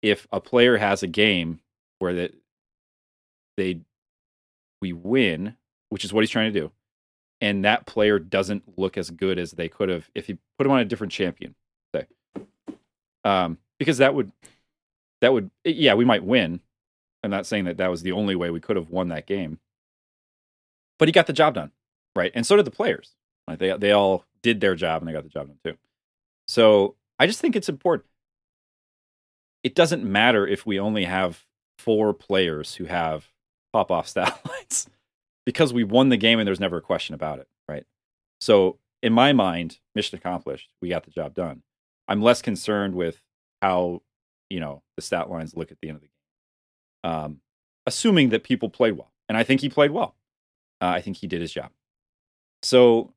if a player has a game where we win, which is what he's trying to do, and that player doesn't look as good as they could have if you put him on a different champion, say. Because that would, yeah, we might win. I'm not saying that was the only way we could have won that game, but he got the job done, right? And so did the players. Like, they all did their job and they got the job done too. So I just think it's important. It doesn't matter if we only have 4 players who have pop-off stat lines because we won the game and there's never a question about it, right? So in my mind, mission accomplished. We got the job done. I'm less concerned with how, you know, the stat lines look at the end of the game, assuming that people played well. And I think he played well. I think he did his job. So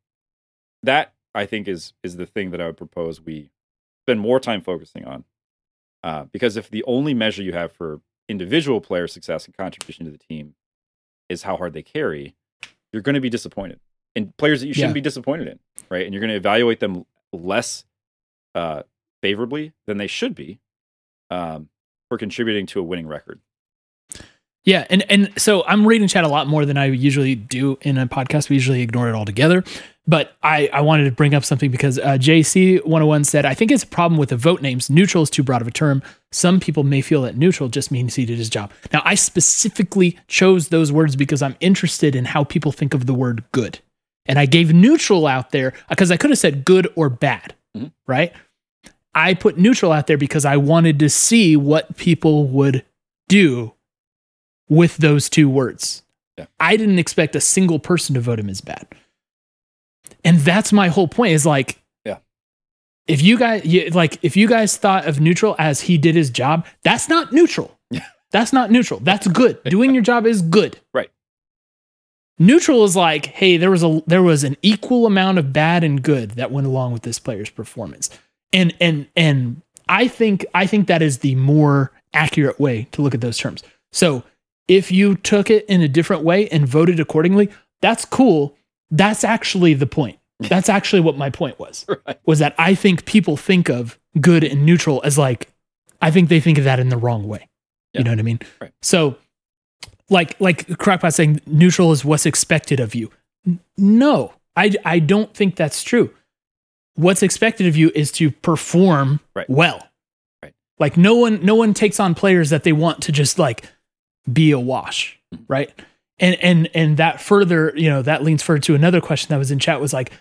that, I think, is the thing that I would propose we spend more time focusing on. Because if the only measure you have for individual player success and contribution to the team is how hard they carry, you're going to be disappointed. And players that you shouldn't be disappointed in, right? And you're going to evaluate them less favorably than they should be for contributing to a winning record. Yeah, and so I'm reading chat a lot more than I usually do in a podcast. We usually ignore it altogether. But I wanted to bring up something because JC101 said, I think it's a problem with the vote names. Neutral is too broad of a term. Some people may feel that neutral just means he did his job. Now, I specifically chose those words because I'm interested in how people think of the word good. And I gave neutral out there because I could have said good or bad, right? I put neutral out there because I wanted to see what people would do with those two words. Yeah. I didn't expect a single person to vote him as bad. And that's my whole point is like, if you guys thought of neutral as he did his job, that's not neutral. That's not neutral. That's good. Doing your job is good. Right. Neutral is like, hey, there was an equal amount of bad and good that went along with this player's performance. And I think that is the more accurate way to look at those terms. So if you took it in a different way and voted accordingly, that's cool. That's actually the point. That's actually what my point was, right. Was that I think people think of good and neutral as like, I think they think of that in the wrong way. Yeah. You know what I mean? Right. So like Crockpot saying neutral is what's expected of you. No, I don't think that's true. What's expected of you is to perform right. well. Right. Like no one takes on players that they want to just like be a wash. Mm-hmm. Right. And that further, you know, that leans further to another question that was in chat was like,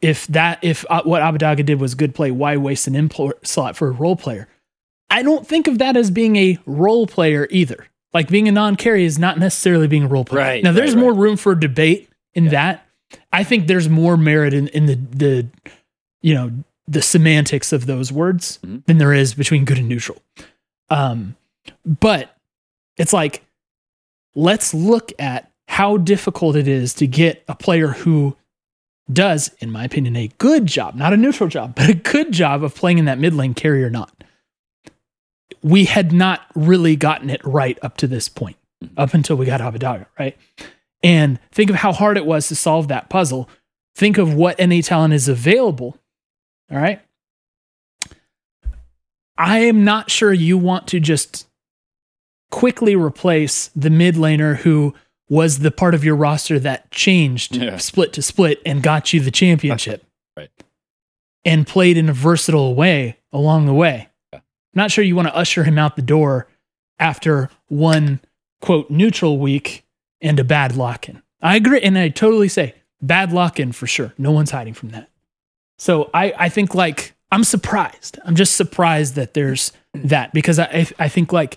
if what Abbedagge did was good play, why waste an import slot for a role player? I don't think of that as being a role player either. Like being a non-carry is not necessarily being a role player. Right, now, there's more room for debate in that. I think there's more merit in the you know, the semantics of those words mm-hmm. than there is between good and neutral. But it's like, let's look at how difficult it is to get a player who does, in my opinion, a good job, not a neutral job, but a good job of playing in that mid lane, carry or not. We had not really gotten it right up to this point, up until we got Abbedagge, right? And think of how hard it was to solve that puzzle. Think of what NA talent is available, all right? I am not sure you want to just quickly replace the mid laner who was the part of your roster that changed split to split and got you the championship right. and played in a versatile way along the way. Yeah. Not sure you want to usher him out the door after one quote neutral week and a bad lock-in. I agree. And I totally say bad lock-in for sure. No one's hiding from that. So I think like, I'm surprised. I'm just surprised that there's that because I think like,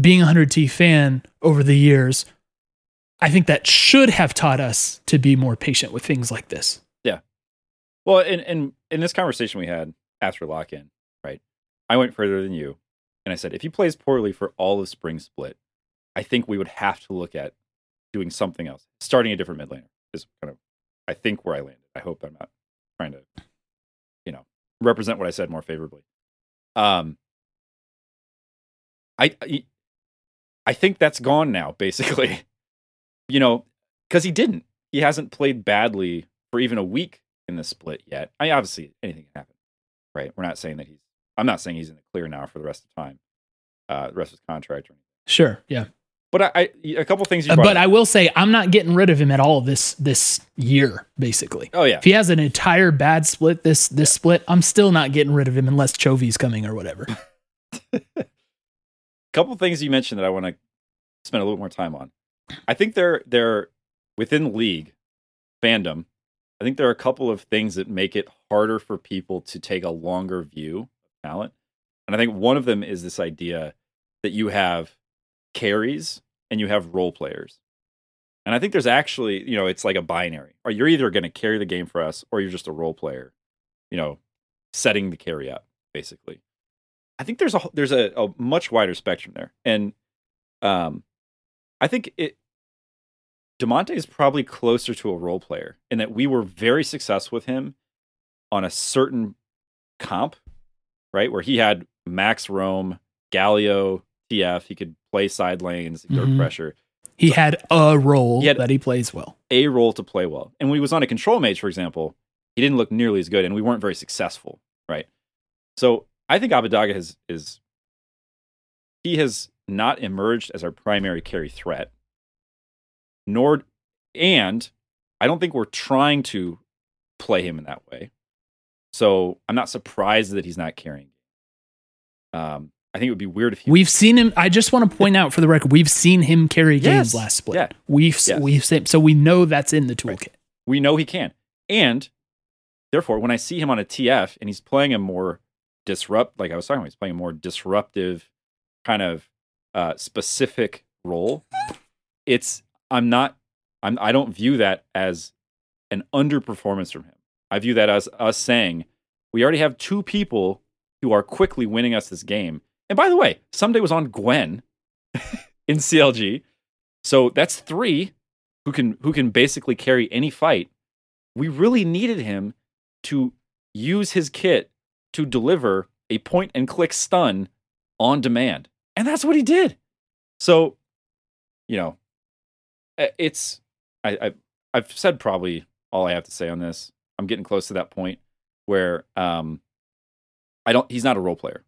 being a 100T fan over the years, I think that should have taught us to be more patient with things like this. Yeah. Well, in this conversation we had after lock-in, right, I went further than you, and I said, if he plays poorly for all of Spring Split, I think we would have to look at doing something else, starting a different mid laner is kind of, I think, where I landed. I hope I'm not trying to, you know, represent what I said more favorably. I think that's gone now, basically, you know, because he hasn't played badly for even a week in the split yet. I mean, obviously anything can happen, right? We're not saying that I'm not saying he's in the clear now for the rest of time, the rest of his contract. Sure. Yeah. But a couple things. But I will say I'm not getting rid of him at all this year, basically. Oh yeah. If he has an entire bad split, this split, I'm still not getting rid of him unless Chovy's coming or whatever. Couple things you mentioned that I want to spend a little more time on. I think they're within league fandom. I think there are a couple of things that make it harder for people to take a longer view of talent. And I think one of them is this idea that you have carries and you have role players. And I think there's actually, you know, it's like a binary. Or you're either going to carry the game for us or you're just a role player, you know, setting the carry up, basically. I think there's a much wider spectrum there, and I think Diamante is probably closer to a role player in that we were very successful with him on a certain comp, right, where he had Max Roam, Galio, TF. He could play side lanes, ignore pressure. He had a role that he plays well, a role to play well, and when he was on a control mage, for example, he didn't look nearly as good, and we weren't very successful, right? So I think Abbedagge has not emerged as our primary carry threat. And I don't think we're trying to play him in that way. So I'm not surprised that he's not carrying. I think it would be weird if we've seen him. I just want to point out for the record, we've seen him carry games last split. Yeah. We've seen, so we know that's in the toolkit. Right. We know he can, and therefore, when I see him on a TF and he's playing a more disrupt, like I was talking about, he's playing a more disruptive kind of specific role. I don't view that as an underperformance from him. I view that as us saying, we already have two people who are quickly winning us this game. And by the way, Someday was on Gwen in CLG. So that's three who can basically carry any fight, we really needed him to use his kit to deliver a point and click stun on demand. And that's what he did. So, you know, it's, I've said probably all I have to say on this. I'm getting close to that point where he's not a role player.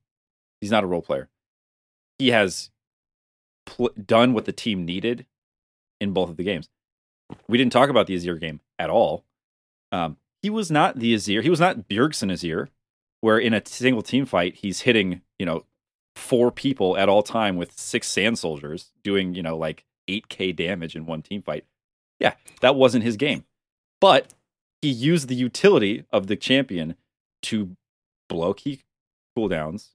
He's not a role player. He has done what the team needed in both of the games. We didn't talk about the Azir game at all. He was not the Azir. He was not Bjergsen Azir, where in a single team fight, he's hitting, you know, 4 people at all time with 6 sand soldiers doing, you know, like 8k damage in one team fight. Yeah, that wasn't his game. But he used the utility of the champion to blow key cooldowns,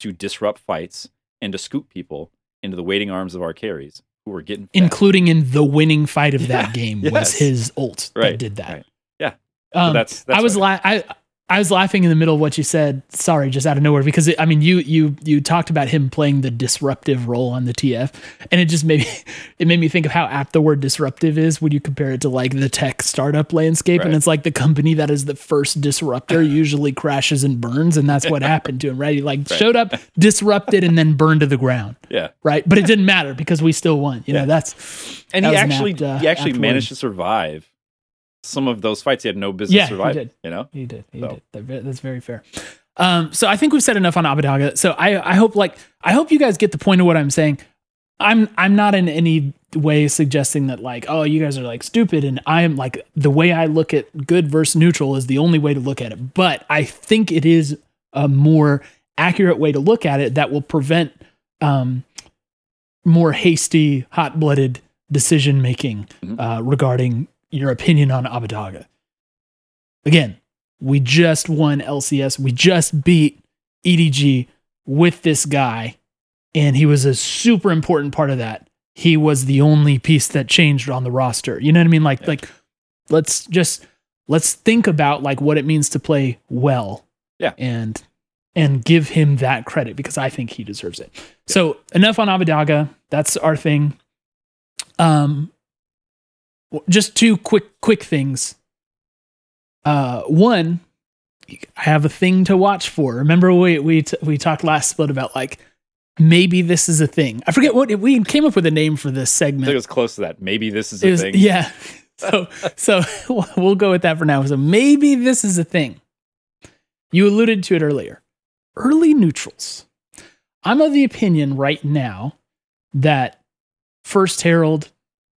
to disrupt fights, and to scoop people into the waiting arms of our carries who were getting fed. Including in the winning fight of that game was his ult that did that. Right. Yeah. So that's I was laughing in the middle of what you said. Sorry, just out of nowhere, because you talked about him playing the disruptive role on the TF, and it just made me think of how apt the word disruptive is when you compare it to like the tech startup landscape, right. And it's like the company that is the first disruptor usually crashes and burns, and that's what happened to him, right? He showed up, disrupted, and then burned to the ground. Yeah, right. But it didn't matter because we still won. He actually managed to survive some of those fights he had no business surviving. He did. You know? He did. That's very fair. So I think we've said enough on Abbedagge. So I hope you guys get the point of what I'm saying. I'm not in any way suggesting that like, oh, you guys are like stupid, and I am like, the way I look at good versus neutral is the only way to look at it. But I think it is a more accurate way to look at it that will prevent more hasty, hot-blooded decision making regarding your opinion on Abbedagge. Again, we just won LCS. We just beat EDG with this guy, and he was a super important part of that. He was the only piece that changed on the roster. You know what I mean? Let's think about like what it means to play well. Yeah. And give him that credit, because I think he deserves it. Yeah. So enough on Abbedagge. That's our thing. Just two quick things. One, I have a thing to watch for. Remember we talked last split about like, maybe this is a thing. I forget what we came up with a name for this segment. I think it was close to that. Maybe this is a thing. Yeah. So we'll go with that for now. So maybe this is a thing. You alluded to it earlier. Early neutrals. I'm of the opinion right now that First Herald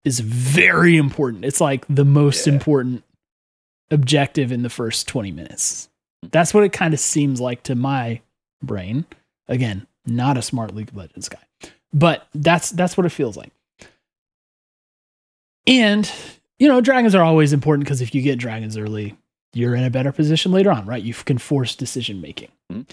is very important. It's like the most important objective in the first 20 minutes. That's what it kind of seems like to my brain. Again, not a smart League of Legends guy, but that's what it feels like. And, you know, dragons are always important because if you get dragons early, you're in a better position later on, right? You can force decision-making. Mm-hmm.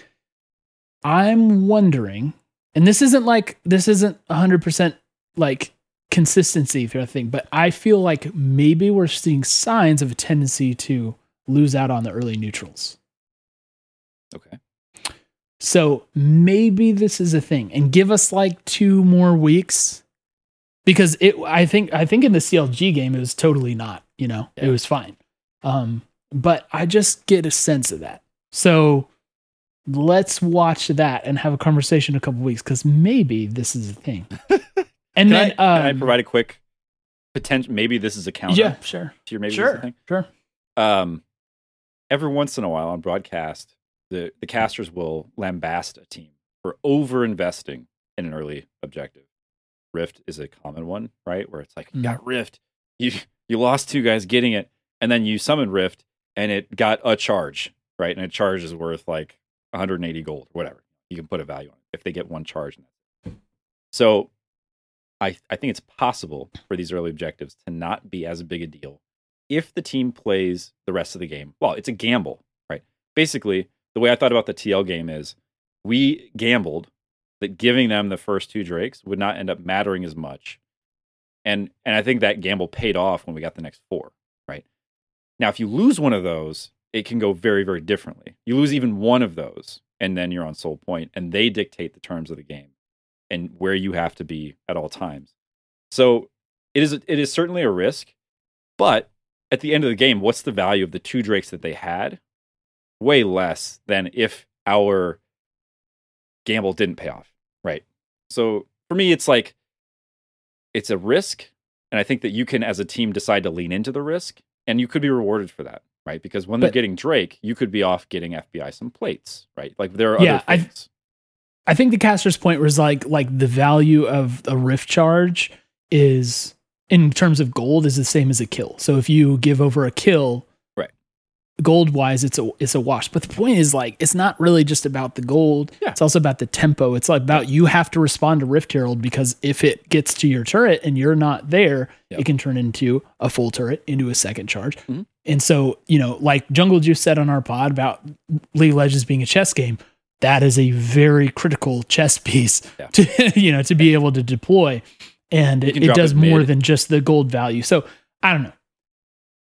I'm wondering, and this isn't 100% like consistency if you're a thing, but I feel like maybe we're seeing signs of a tendency to lose out on the early neutrals. Okay. So maybe this is a thing, and give us like 2 more weeks, because I think in the CLG game, it was totally not, you know, it was fine. But I just get a sense of that. So let's watch that and have a conversation in a couple weeks, because maybe this is a thing. And can I provide a quick potential? Maybe this is a counter. Yeah, sure. To your maybe sure, thing. Sure. Every once in a while on broadcast, the casters will lambaste a team for over investing in an early objective. Rift is a common one, right? Where it's like, you got Rift, you lost 2 guys getting it, and then you summoned Rift, and it got a charge, right? And a charge is worth like 180 gold or whatever. You can put a value on it if they get 1 charge. So I think it's possible for these early objectives to not be as big a deal if the team plays the rest of the game. Well, it's a gamble, right? Basically, the way I thought about the TL game is we gambled that giving them the first 2 Drakes would not end up mattering as much. And I think that gamble paid off when we got the next 4, right? Now, if you lose one of those, it can go very, very differently. You lose even one of those, and then you're on sole point, and they dictate the terms of the game and where you have to be at all times. So it is certainly a risk, but at the end of the game, what's the value of the two Drakes that they had? Way less than if our gamble didn't pay off, right? So for me, it's like, it's a risk, and I think that you can, as a team, decide to lean into the risk, and you could be rewarded for that, right? Because when they're getting Drake, you could be off getting FBI some plates, right? Like, there are other things. I think the caster's point was like the value of a rift charge is, in terms of gold, is the same as a kill. So if you give over a kill, right, gold wise, it's a wash. But the point is, like, it's not really just about the gold. Yeah. It's also about the tempo. It's like about you have to respond to Rift Herald, because if it gets to your turret and you're not there, it can turn into a full turret, into a second charge. Mm-hmm. And so, you know, like Jungle Juice said on our pod about League of Legends being a chess game, that is a very critical chess piece to, you know, to be able to deploy. And it does more than just the gold value. So I don't know.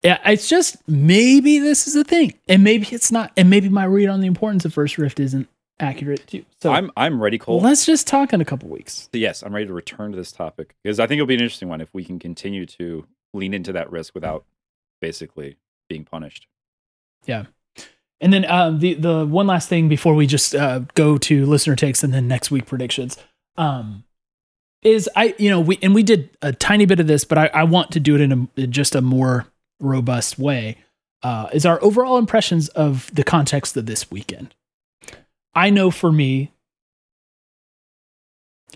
Yeah, it's just, maybe this is the thing, and maybe it's not, and maybe my read on the importance of first rift isn't accurate too. So I'm ready, Cole. Let's just talk in a couple weeks. So yes, I'm ready to return to this topic, because I think it'll be an interesting one if we can continue to lean into that risk without basically being punished. Yeah. And then the one last thing before we just go to listener takes and then next week predictions is we did a tiny bit of this, but I want to do it in just a more robust way, is our overall impressions of the context of this weekend. I know for me,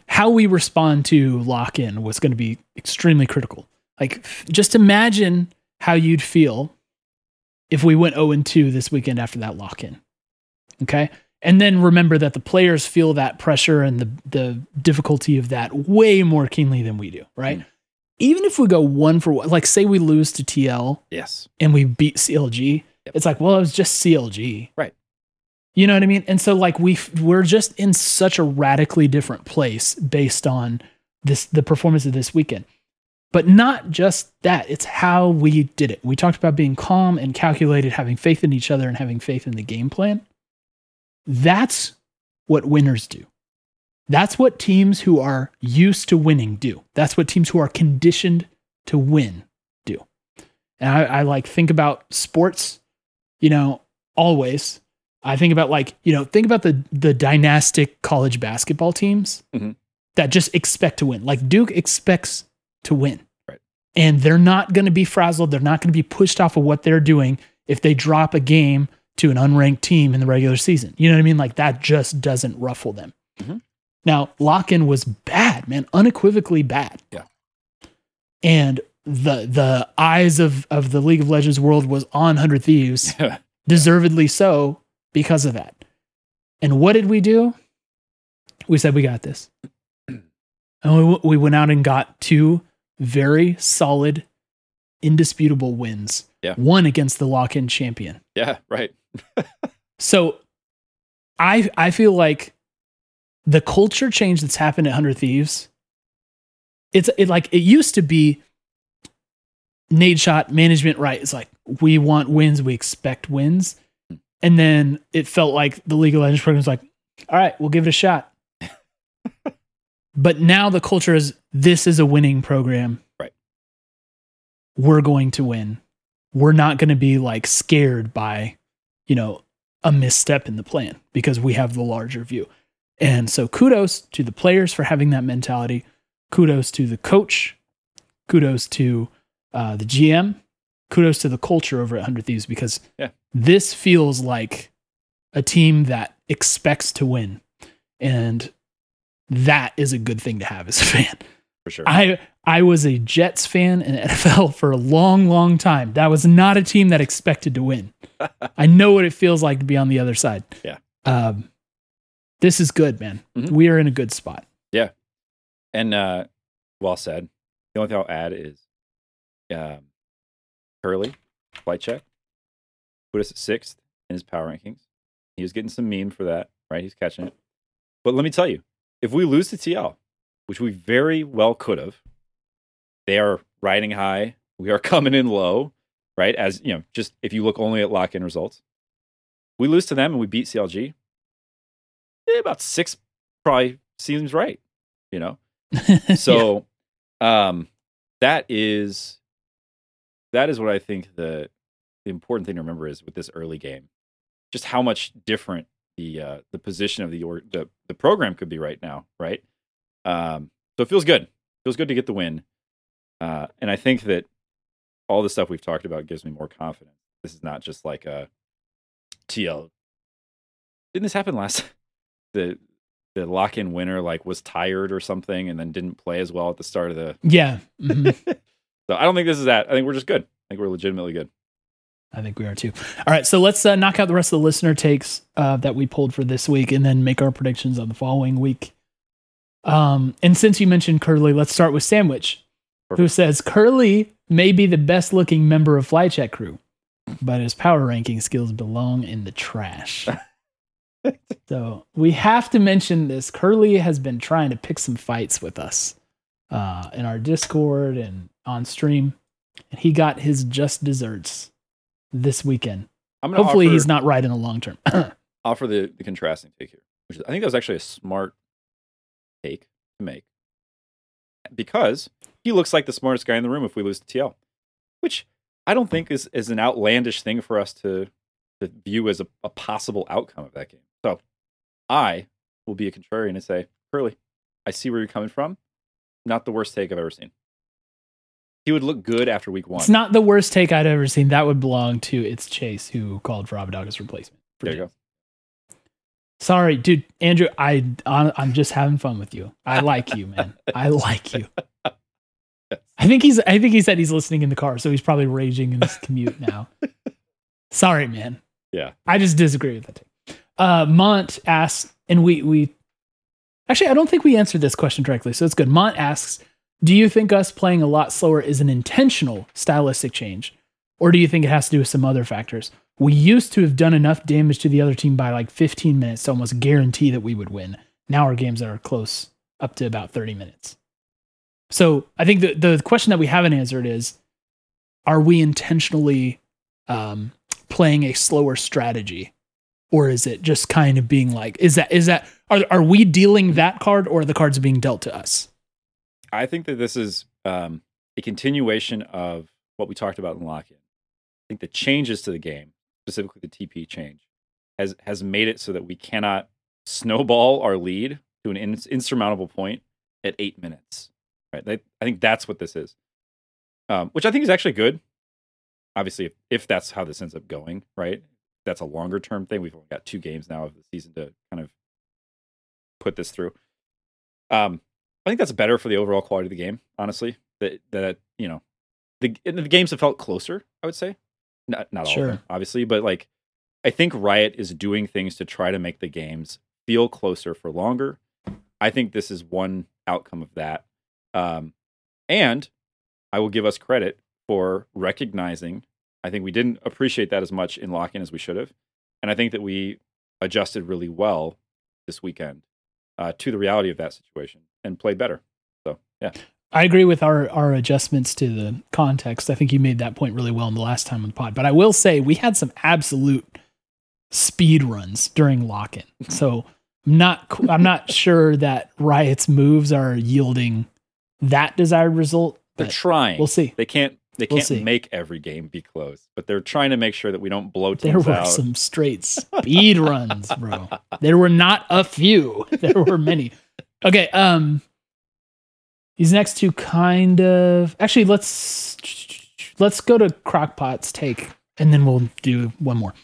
how we respond to Lock In was going to be extremely critical. Like, just imagine how you'd feel if we went 0-2 this weekend after that lock-in, okay? And then remember that the players feel that pressure and the difficulty of that way more keenly than we do, right? Mm. Even if we go 1-1, like say we lose to TL, yes, and we beat CLG, it's like, well, it was just CLG. Right. You know what I mean? And so like we're just in such a radically different place based on the performance of this weekend. But not just that, it's how we did it. We talked about being calm and calculated, having faith in each other and having faith in the game plan. That's what winners do. That's what teams who are used to winning do. That's what teams who are conditioned to win do. And I like think about sports, you know, always. I think about the dynastic college basketball teams that just expect to win. Like Duke expects to win. Right. And they're not going to be frazzled. They're not going to be pushed off of what they're doing if they drop a game to an unranked team in the regular season. You know what I mean? Like that just doesn't ruffle them. Mm-hmm. Now, Lock-In was bad, man, unequivocally bad. Yeah. And the eyes of the League of Legends world was on 100 Thieves, deservedly so, because of that. And what did we do? We said, we got this. And we went out and got two very solid, indisputable wins. Yeah. One against the Lock-In champion. Yeah, right. So I feel like the culture change that's happened at 100 Thieves, it used to be nade shot management, right? It's like, we want wins, we expect wins. And then it felt like the League of Legends program was like, all right, we'll give it a shot. But now the culture is, this is a winning program. Right. We're going to win. We're not going to be like scared by, you know, a misstep in the plan, because we have the larger view. And so kudos to the players for having that mentality. Kudos to the coach. Kudos to the GM. Kudos to the culture over at 100 Thieves, because this feels like a team that expects to win. And that is a good thing to have as a fan. For sure. I was a Jets fan in NFL for a long, long time. That was not a team that expected to win. I know what it feels like to be on the other side. Yeah. This is good, man. Mm-hmm. We are in a good spot. Yeah. And well said. The only thing I'll add is Curly, flight check, put us at 6th in his power rankings. He was getting some meme for that, right? He's catching it. But let me tell you, if we lose to TL, which we very well could have, they are riding high. We are coming in low, right? As you know, just if you look only at lock-in results, we lose to them and we beat CLG. About 6 probably seems right, you know. So, That is what I think the important thing to remember is with this early game, just how much different the position of the program could be right now, right? So it feels good. Feels good to get the win, and I think that all the stuff we've talked about gives me more confidence. This is not just like a TL. Didn't this happen last? The lock in winner like was tired or something, and then didn't play as well at the start of the yeah. Mm-hmm. So I don't think this is that. I think we're just good. I think we're legitimately good. I think we are too. All right, so let's knock out the rest of the listener takes that we pulled for this week, and then make our predictions on the following week. And since you mentioned Curly, let's start with Sandwich, perfect, who says Curly may be the best looking member of Flychat crew, but his power ranking skills belong in the trash. So we have to mention this. Curly has been trying to pick some fights with us in our Discord and on stream, and he got his just desserts this weekend. Hopefully he's not right in the long term. Offer the contrasting take here, which is, I think that was actually a smart take to make, because he looks like the smartest guy in the room if we lose to TL, which I don't think is an outlandish thing for us to view as a possible outcome of that game. So I will be a contrarian and say, Curly, I see where you're coming from. Not the worst take I've ever seen. He would look good after week one. It's not the worst take I'd ever seen. That would belong to It's Chase, who called for Abbedagge's replacement. There you go. Sorry, dude, Andrew, I'm just having fun with you. I like you, man. I like you. I think he said he's listening in the car, so he's probably raging in his commute now. Sorry, man. Yeah. I just disagree with that take. Mont asks, and we actually, I don't think we answered this question directly, so it's good. Mont asks, do you think us playing a lot slower is an intentional stylistic change, or do you think it has to do with some other factors? We used to have done enough damage to the other team by like 15 minutes to almost guarantee that we would win. Now our games are close up to about 30 minutes. So I think the question that we haven't answered is, are we intentionally playing a slower strategy, or is it just kind of being like, are we dealing that card, or are the cards being dealt to us? I think that this is a continuation of what we talked about in Lock-In. I think the changes to the game, specifically the TP change, has made it so that we cannot snowball our lead to an insurmountable point at 8 minutes. Right? I think that's what this is, which I think is actually good. Obviously, if that's how this ends up going, right? That's a longer term thing. We've only got 2 games now of the season to kind of put this through. I think that's better for the overall quality of the game, honestly. That you know, the games have felt closer, I would say. Not all of them, obviously, but like I think Riot is doing things to try to make the games feel closer for longer. I think this is one outcome of that. And I will give us credit for recognizing, I think we didn't appreciate that as much in Lock-In as we should have. And I think that we adjusted really well this weekend to the reality of that situation and played better. So, yeah. I agree with our adjustments to the context. I think you made that point really well in the last time on the pod. But I will say we had some absolute speed runs during Lock-In. So I'm not sure that Riot's moves are yielding that desired result. They're trying. We'll see. They can't make every game be close, but they're trying to make sure that we don't blow teams out. There were some straight speed runs, bro. There were not a few. There were many. Okay. These next two kind of actually let's go to Crockpot's take, and then we'll do one more.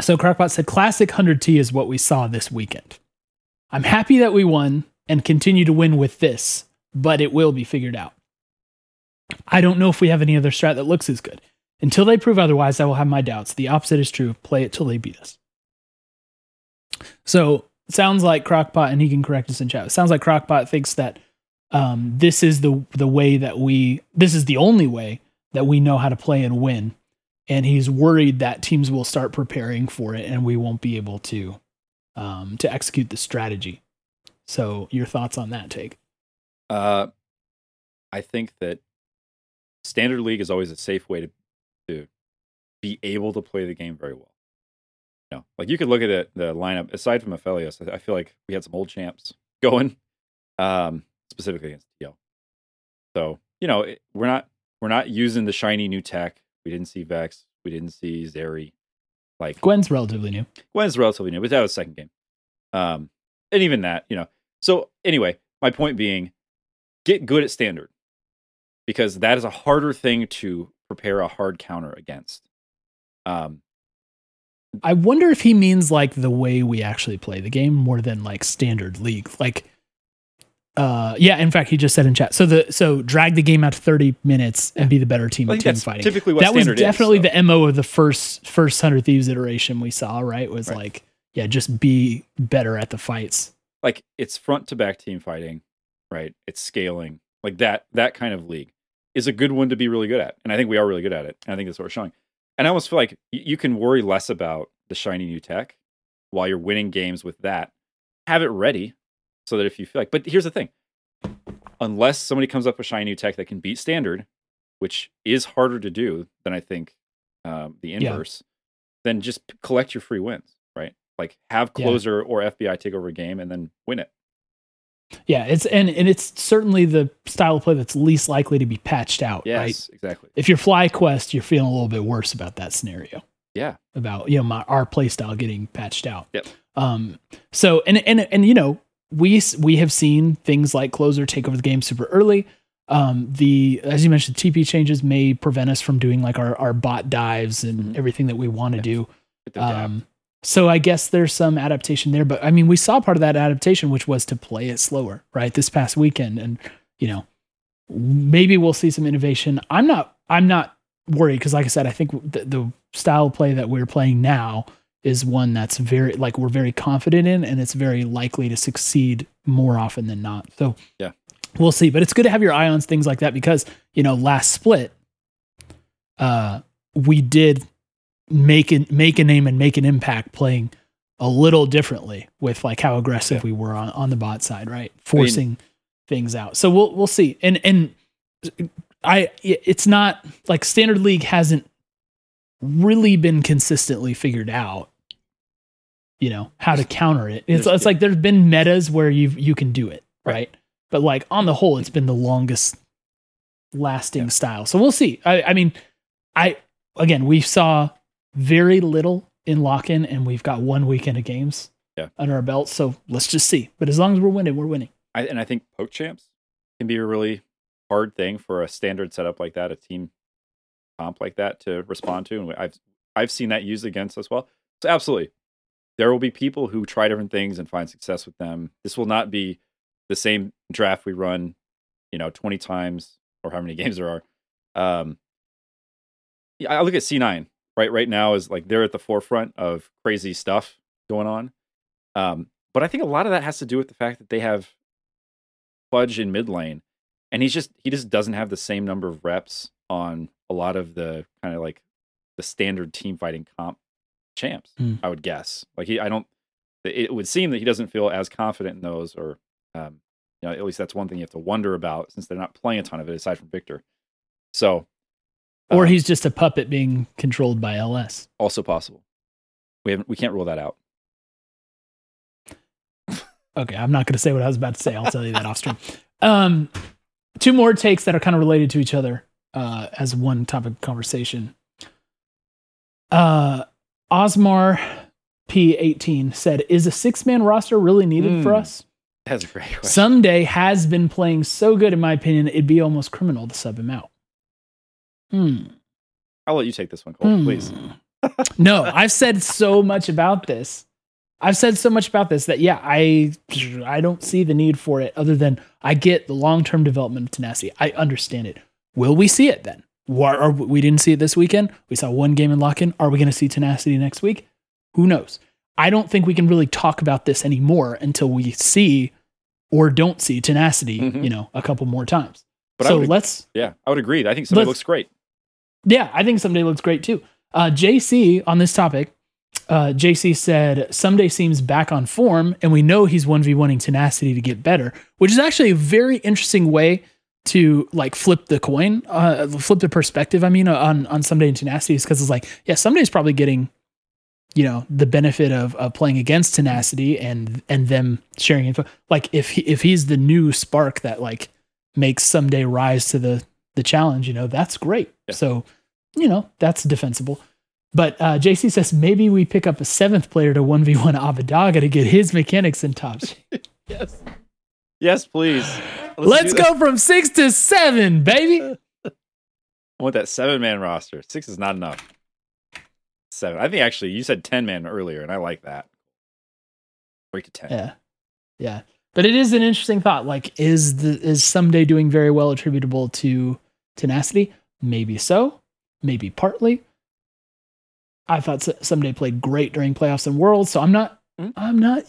So Crockpot said, classic 100T is what we saw this weekend. I'm happy that we won and continue to win with this, but it will be figured out. I don't know if we have any other strat that looks as good. Until they prove otherwise, I will have my doubts. The opposite is true. Play it till they beat us. So sounds like Crockpot, and he can correct us in chat, it sounds like Crockpot thinks that this is the way that this is the only way that we know how to play and win. And he's worried that teams will start preparing for it and we won't be able to execute the strategy. So your thoughts on that take? I think that Standard League is always a safe way to be able to play the game very well. You know, like you could look at the lineup, aside from Aphelios, I feel like we had some old champs going, specifically against TL. So you know, we're not using the shiny new tech. We didn't see Vex. We didn't see Zeri. Like Gwen's relatively new, but that was second game. And even that, you know. So anyway, my point being, get good at standard, because that is a harder thing to prepare a hard counter against. I wonder if he means like the way we actually play the game more than like standard league. Like, yeah, in fact, he just said in chat. So drag the game out to 30 minutes and be the better team. At team fighting. Typically, what that standard was definitely is, so. The MO of the first 100 Thieves iteration we saw. Right, was right. Like, yeah, just be better at the fights. Like it's front to back team fighting, right? It's scaling like that kind of league is a good one to be really good at, and I think we are really good at it. And I think that's what we're showing. And I almost feel like you can worry less about the shiny new tech while you're winning games with that. Have it ready so that if you feel like... But here's the thing. Unless somebody comes up with shiny new tech that can beat standard, which is harder to do than I think the inverse, then just collect your free wins, right? Like have Closer or FBI take over a game and then win it. Yeah, it's certainly the style of play that's least likely to be patched out. Yes, right? Exactly. If you're FlyQuest, you're feeling a little bit worse about that scenario. Yeah, about our play style getting patched out. Yep. So and we have seen things like Closer take over the game super early. As you mentioned, TP changes may prevent us from doing like our bot dives and everything that we want to do. So I guess there's some adaptation there, but I mean, we saw part of that adaptation, which was to play it slower, right? This past weekend. And, maybe we'll see some innovation. I'm not worried. Cause like I said, I think the style of play that we're playing now is one that's very, like, we're very confident in, and it's very likely to succeed more often than not. So yeah, we'll see, but it's good to have your eye on things like that because, last split, we did make a name and make an impact playing a little differently with like how aggressive we were on the bot side, right? Forcing things out. So we'll see. And it's not like standard league hasn't really been consistently figured out, how to counter it. It's like there's been metas where you can do it. Right. But like on the whole, it's been the longest lasting style. So we'll see. I mean, we saw very little in Lock In, and we've got one weekend of games under our belt. So let's just see. But as long as we're winning, we're winning. I think poke champs can be a really hard thing for a standard setup like that, a team comp like that to respond to. And I've seen that used against us well. So absolutely, there will be people who try different things and find success with them. This will not be the same draft we run, 20 times or how many games there are. I look at C9. Right now is like they're at the forefront of crazy stuff going on. But I think a lot of that has to do with the fact that they have Fudge in mid lane, and he just doesn't have the same number of reps on a lot of the kind of like the standard team fighting comp champs, I would guess. Like it would seem that he doesn't feel as confident in those, or at least that's one thing you have to wonder about, since they're not playing a ton of it aside from Victor. So or he's just a puppet being controlled by LS. Also possible. We can't rule that out. Okay, I'm not going to say what I was about to say. I'll tell you that off stream. Two more takes that are kind of related to each other as one topic of conversation. Osmar P18 said, "Is a 6-man roster really needed for us?" That's a great question. Someday has been playing so good, in my opinion, it'd be almost criminal to sub him out. I'll let you take this one, Cole, please. No, I've said so much about this. That, I don't see the need for it, other than I get the long-term development of tenacity. I understand it. Will we see it then? We didn't see it this weekend. We saw one game in Lock-In. Are we going to see tenacity next week? Who knows? I don't think we can really talk about this anymore until we see or don't see tenacity, a couple more times. But I would agree. I think Someday looks great. Yeah, I think Someday looks great too. JC on this topic, JC said, Someday seems back on form, and we know he's 1v1ing tenacity to get better, which is actually a very interesting way to like flip the perspective. I mean, on Someday and tenacity, is because it's like, yeah, Someday's probably getting, the benefit of playing against tenacity and them sharing info. Like if he's the new spark that like makes Someday rise to the the challenge, you know, that's great. Yeah. So, you know, that's defensible. But JC says, maybe we pick up a seventh player to 1v1 Abbedagge to get his mechanics in top shape. Yes. Yes, please. Let's go from 6 to 7, baby. I want that 7-man roster. 6 is not enough. 7. I think actually you said 10-man earlier, and I like that. Break to 10. Yeah. Yeah. But it is an interesting thought. Like, is Someday doing very well attributable to tenacity? Maybe so. Maybe partly. I thought Someday played great during playoffs and Worlds, so I'm not, I don't know.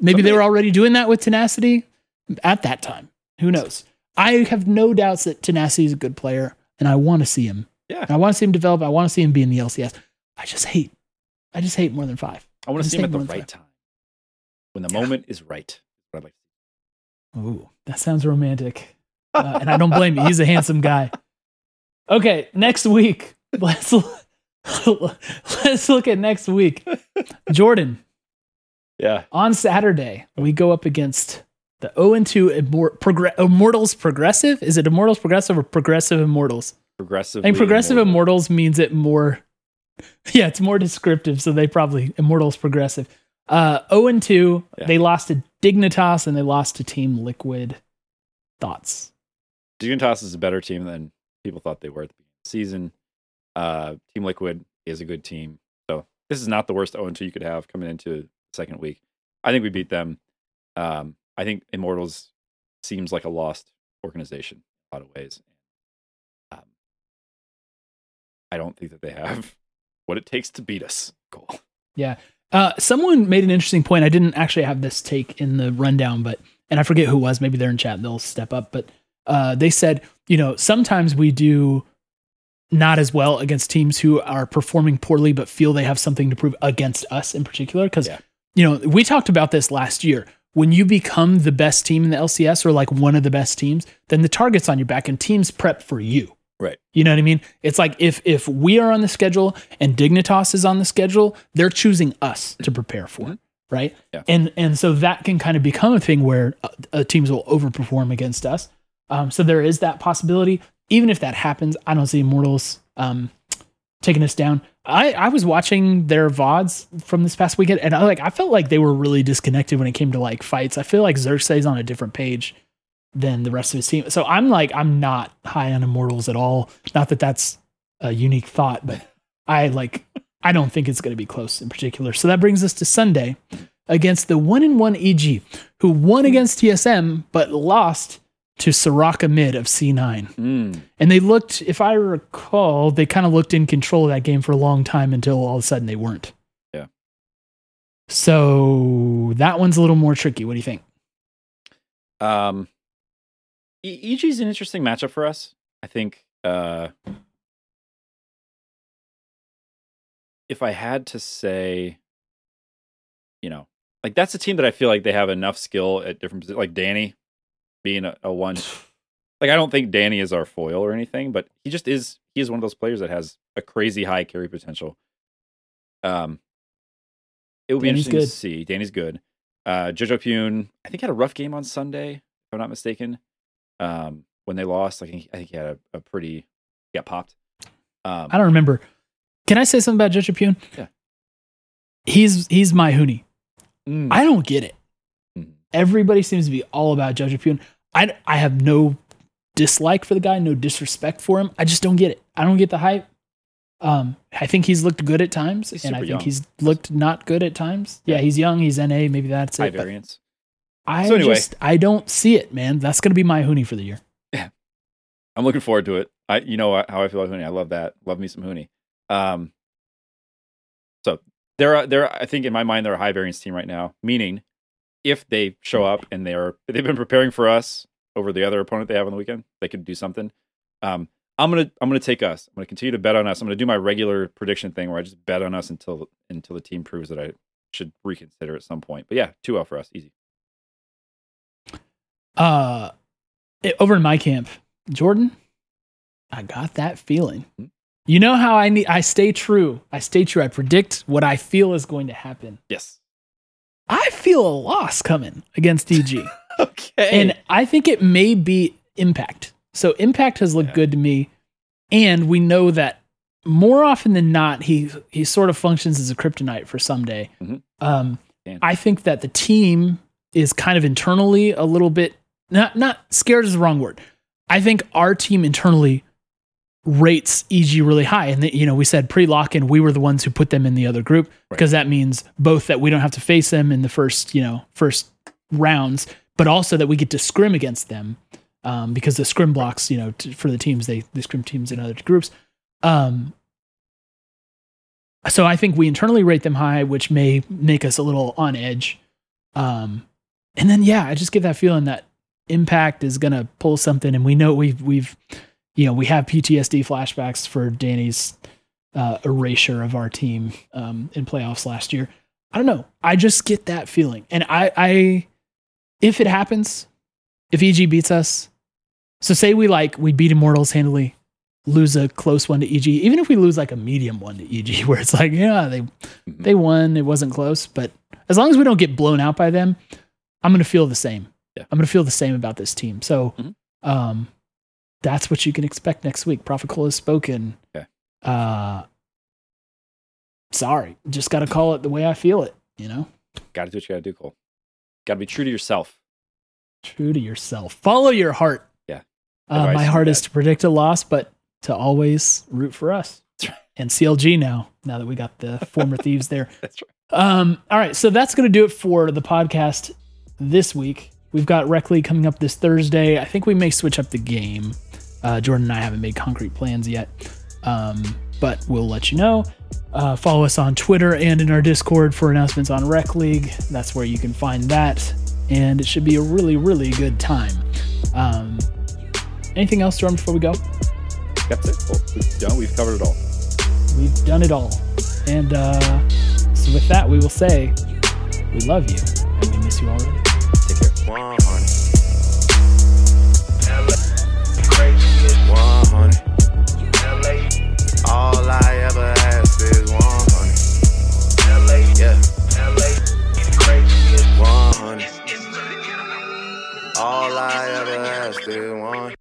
Maybe Someday, they were already doing that with tenacity at that time. Who knows? I have no doubts that tenacity is a good player, and I want to see him. Yeah. I want to see him develop. I want to see him be in the LCS. I just hate more than 5. I want to see him at the right time. When the moment is right. Ooh, that sounds romantic. And I don't blame you. He's a handsome guy. Okay, next week. Let's look at next week. Jordan. Yeah. On Saturday, we go up against the 0-2 Immortals Progressive. Is it Immortals Progressive or Progressive Immortals? Progressive. I think Progressive Immortals means it more. Yeah, it's more descriptive. So they probably Immortals Progressive. 0-2, yeah. They lost to Dignitas and they lost to Team Liquid. Thoughts? Dignitas is a better team than people thought they were at the beginning of the season. Team Liquid is a good team. So this is not the worst 0-2 you could have coming into the second week. I think we beat them. I think Immortals seems like a lost organization in a lot of ways. I don't think that they have what it takes to beat us. Cool. Yeah. Someone made an interesting point. I didn't actually have this take in the rundown, and I forget who it was. Maybe they're in chat and they'll step up. But they said, you know, sometimes we do not as well against teams who are performing poorly but feel they have something to prove against us in particular. Because, you know, we talked about this last year. When you become the best team in the LCS or like one of the best teams, then the target's on your back and teams prep for you. Right. You know what I mean? It's like if we are on the schedule and Dignitas is on the schedule, they're choosing us to prepare for it, right? Yeah. And so that can kind of become a thing where teams will overperform against us. So there is that possibility. Even if that happens, I don't see Immortals taking us down. I was watching their VODs from this past weekend, and I felt like they were really disconnected when it came to like fights. I feel like Xerxes on a different page than the rest of his team. So I'm not high on Immortals at all. Not that that's a unique thought, but I don't think it's going to be close in particular. So that brings us to Sunday against the 1-1 EG, who won against TSM, but lost to Soraka Mid of C9. And they looked, if I recall, they kind of looked in control of that game for a long time until all of a sudden they weren't. Yeah. So that one's a little more tricky. What do you think? EG is an interesting matchup for us. I think if I had to say, you know, like that's a team that I feel like they have enough skill at different positions. Like Danny being a one. Like I don't think Danny is our foil or anything, but he just is. He is one of those players that has a crazy high carry potential. It would Danny's be interesting good. To see. Danny's good. Jojo Pyun, I think, had a rough game on Sunday, if I'm not mistaken. When they lost, like I think he had a pretty got popped. I don't remember. Can I say something about Jojo Pyun? Yeah, he's my Huni. I don't get it. Everybody seems to be all about Jojo Pyun. I have no dislike for the guy, no disrespect for him. I just don't get it. I don't get the hype. I think he's looked good at times, and I think he's looked not good at times. Yeah, he's young. He's NA. Maybe that's it. High variance. I don't see it, man. That's going to be my Huni for the year. Yeah. I'm looking forward to it. You know how I feel about Huni. I love that. Love me some Huni. So there are, I think in my mind, they're a high variance team right now, meaning if they show up and they've been preparing for us over the other opponent they have on the weekend, they could do something. I'm going to take us. I'm going to continue to bet on us. I'm going to do my regular prediction thing where I just bet on us until the team proves that I should reconsider at some point. But yeah, 2-0 for us. Easy. Over in my camp, Jordan, I got that feeling. You know how I stay true. I predict what I feel is going to happen. Yes. I feel a loss coming against DG. Okay. And I think it may be Impact. So Impact has looked good to me. And we know that more often than not, he sort of functions as a kryptonite for Someday. Mm-hmm. I think that the team is kind of internally a little bit, not scared is the wrong word. I think our team internally rates EG really high. And that, you know, we said pre-lock in, we were the ones who put them in the other group because that means both that we don't have to face them in the first rounds, but also that we get to scrim against them. Because the scrim blocks, you know, for the teams, they scrim teams in other groups. So I think we internally rate them high, which may make us a little on edge. And then, I just get that feeling that Impact is going to pull something. And we know we have PTSD flashbacks for Danny's erasure of our team in playoffs last year. I don't know. I just get that feeling. And I if it happens, if EG beats us, so say we beat Immortals handily, lose a close one to EG, even if we lose like a medium one to EG where it's like, they won, it wasn't close, but as long as we don't get blown out by them, I'm going to feel the same. Yeah. I'm going to feel the same about this team. So that's what you can expect next week. Prophet Cole has spoken. Okay. Sorry, just got to call it the way I feel it, you know? Got to do what you got to do, Cole. Got to be true to yourself. True to yourself. Follow your heart. Yeah. My heart is to predict a loss, but to always root for us. That's right. And CLG now that we got the former thieves there. That's right. All right. So that's going to do it for the podcast this week. We've got Rec League coming up this Thursday. I think we may switch up the game. Jordan and I haven't made concrete plans yet, but we'll let you know. Follow us on Twitter and in our Discord for announcements on Rec League. That's where you can find that. And it should be a really, really good time. Anything else, Jordan, before we go? That's it. Well, we've done. We've covered it all. We've done it all. And so with that, we will say we love you and we miss you already. Take care. 100. LA, craziest 100. LA, all I ever ask is 100. LA, LA, craziest 100. All I ever asked is one.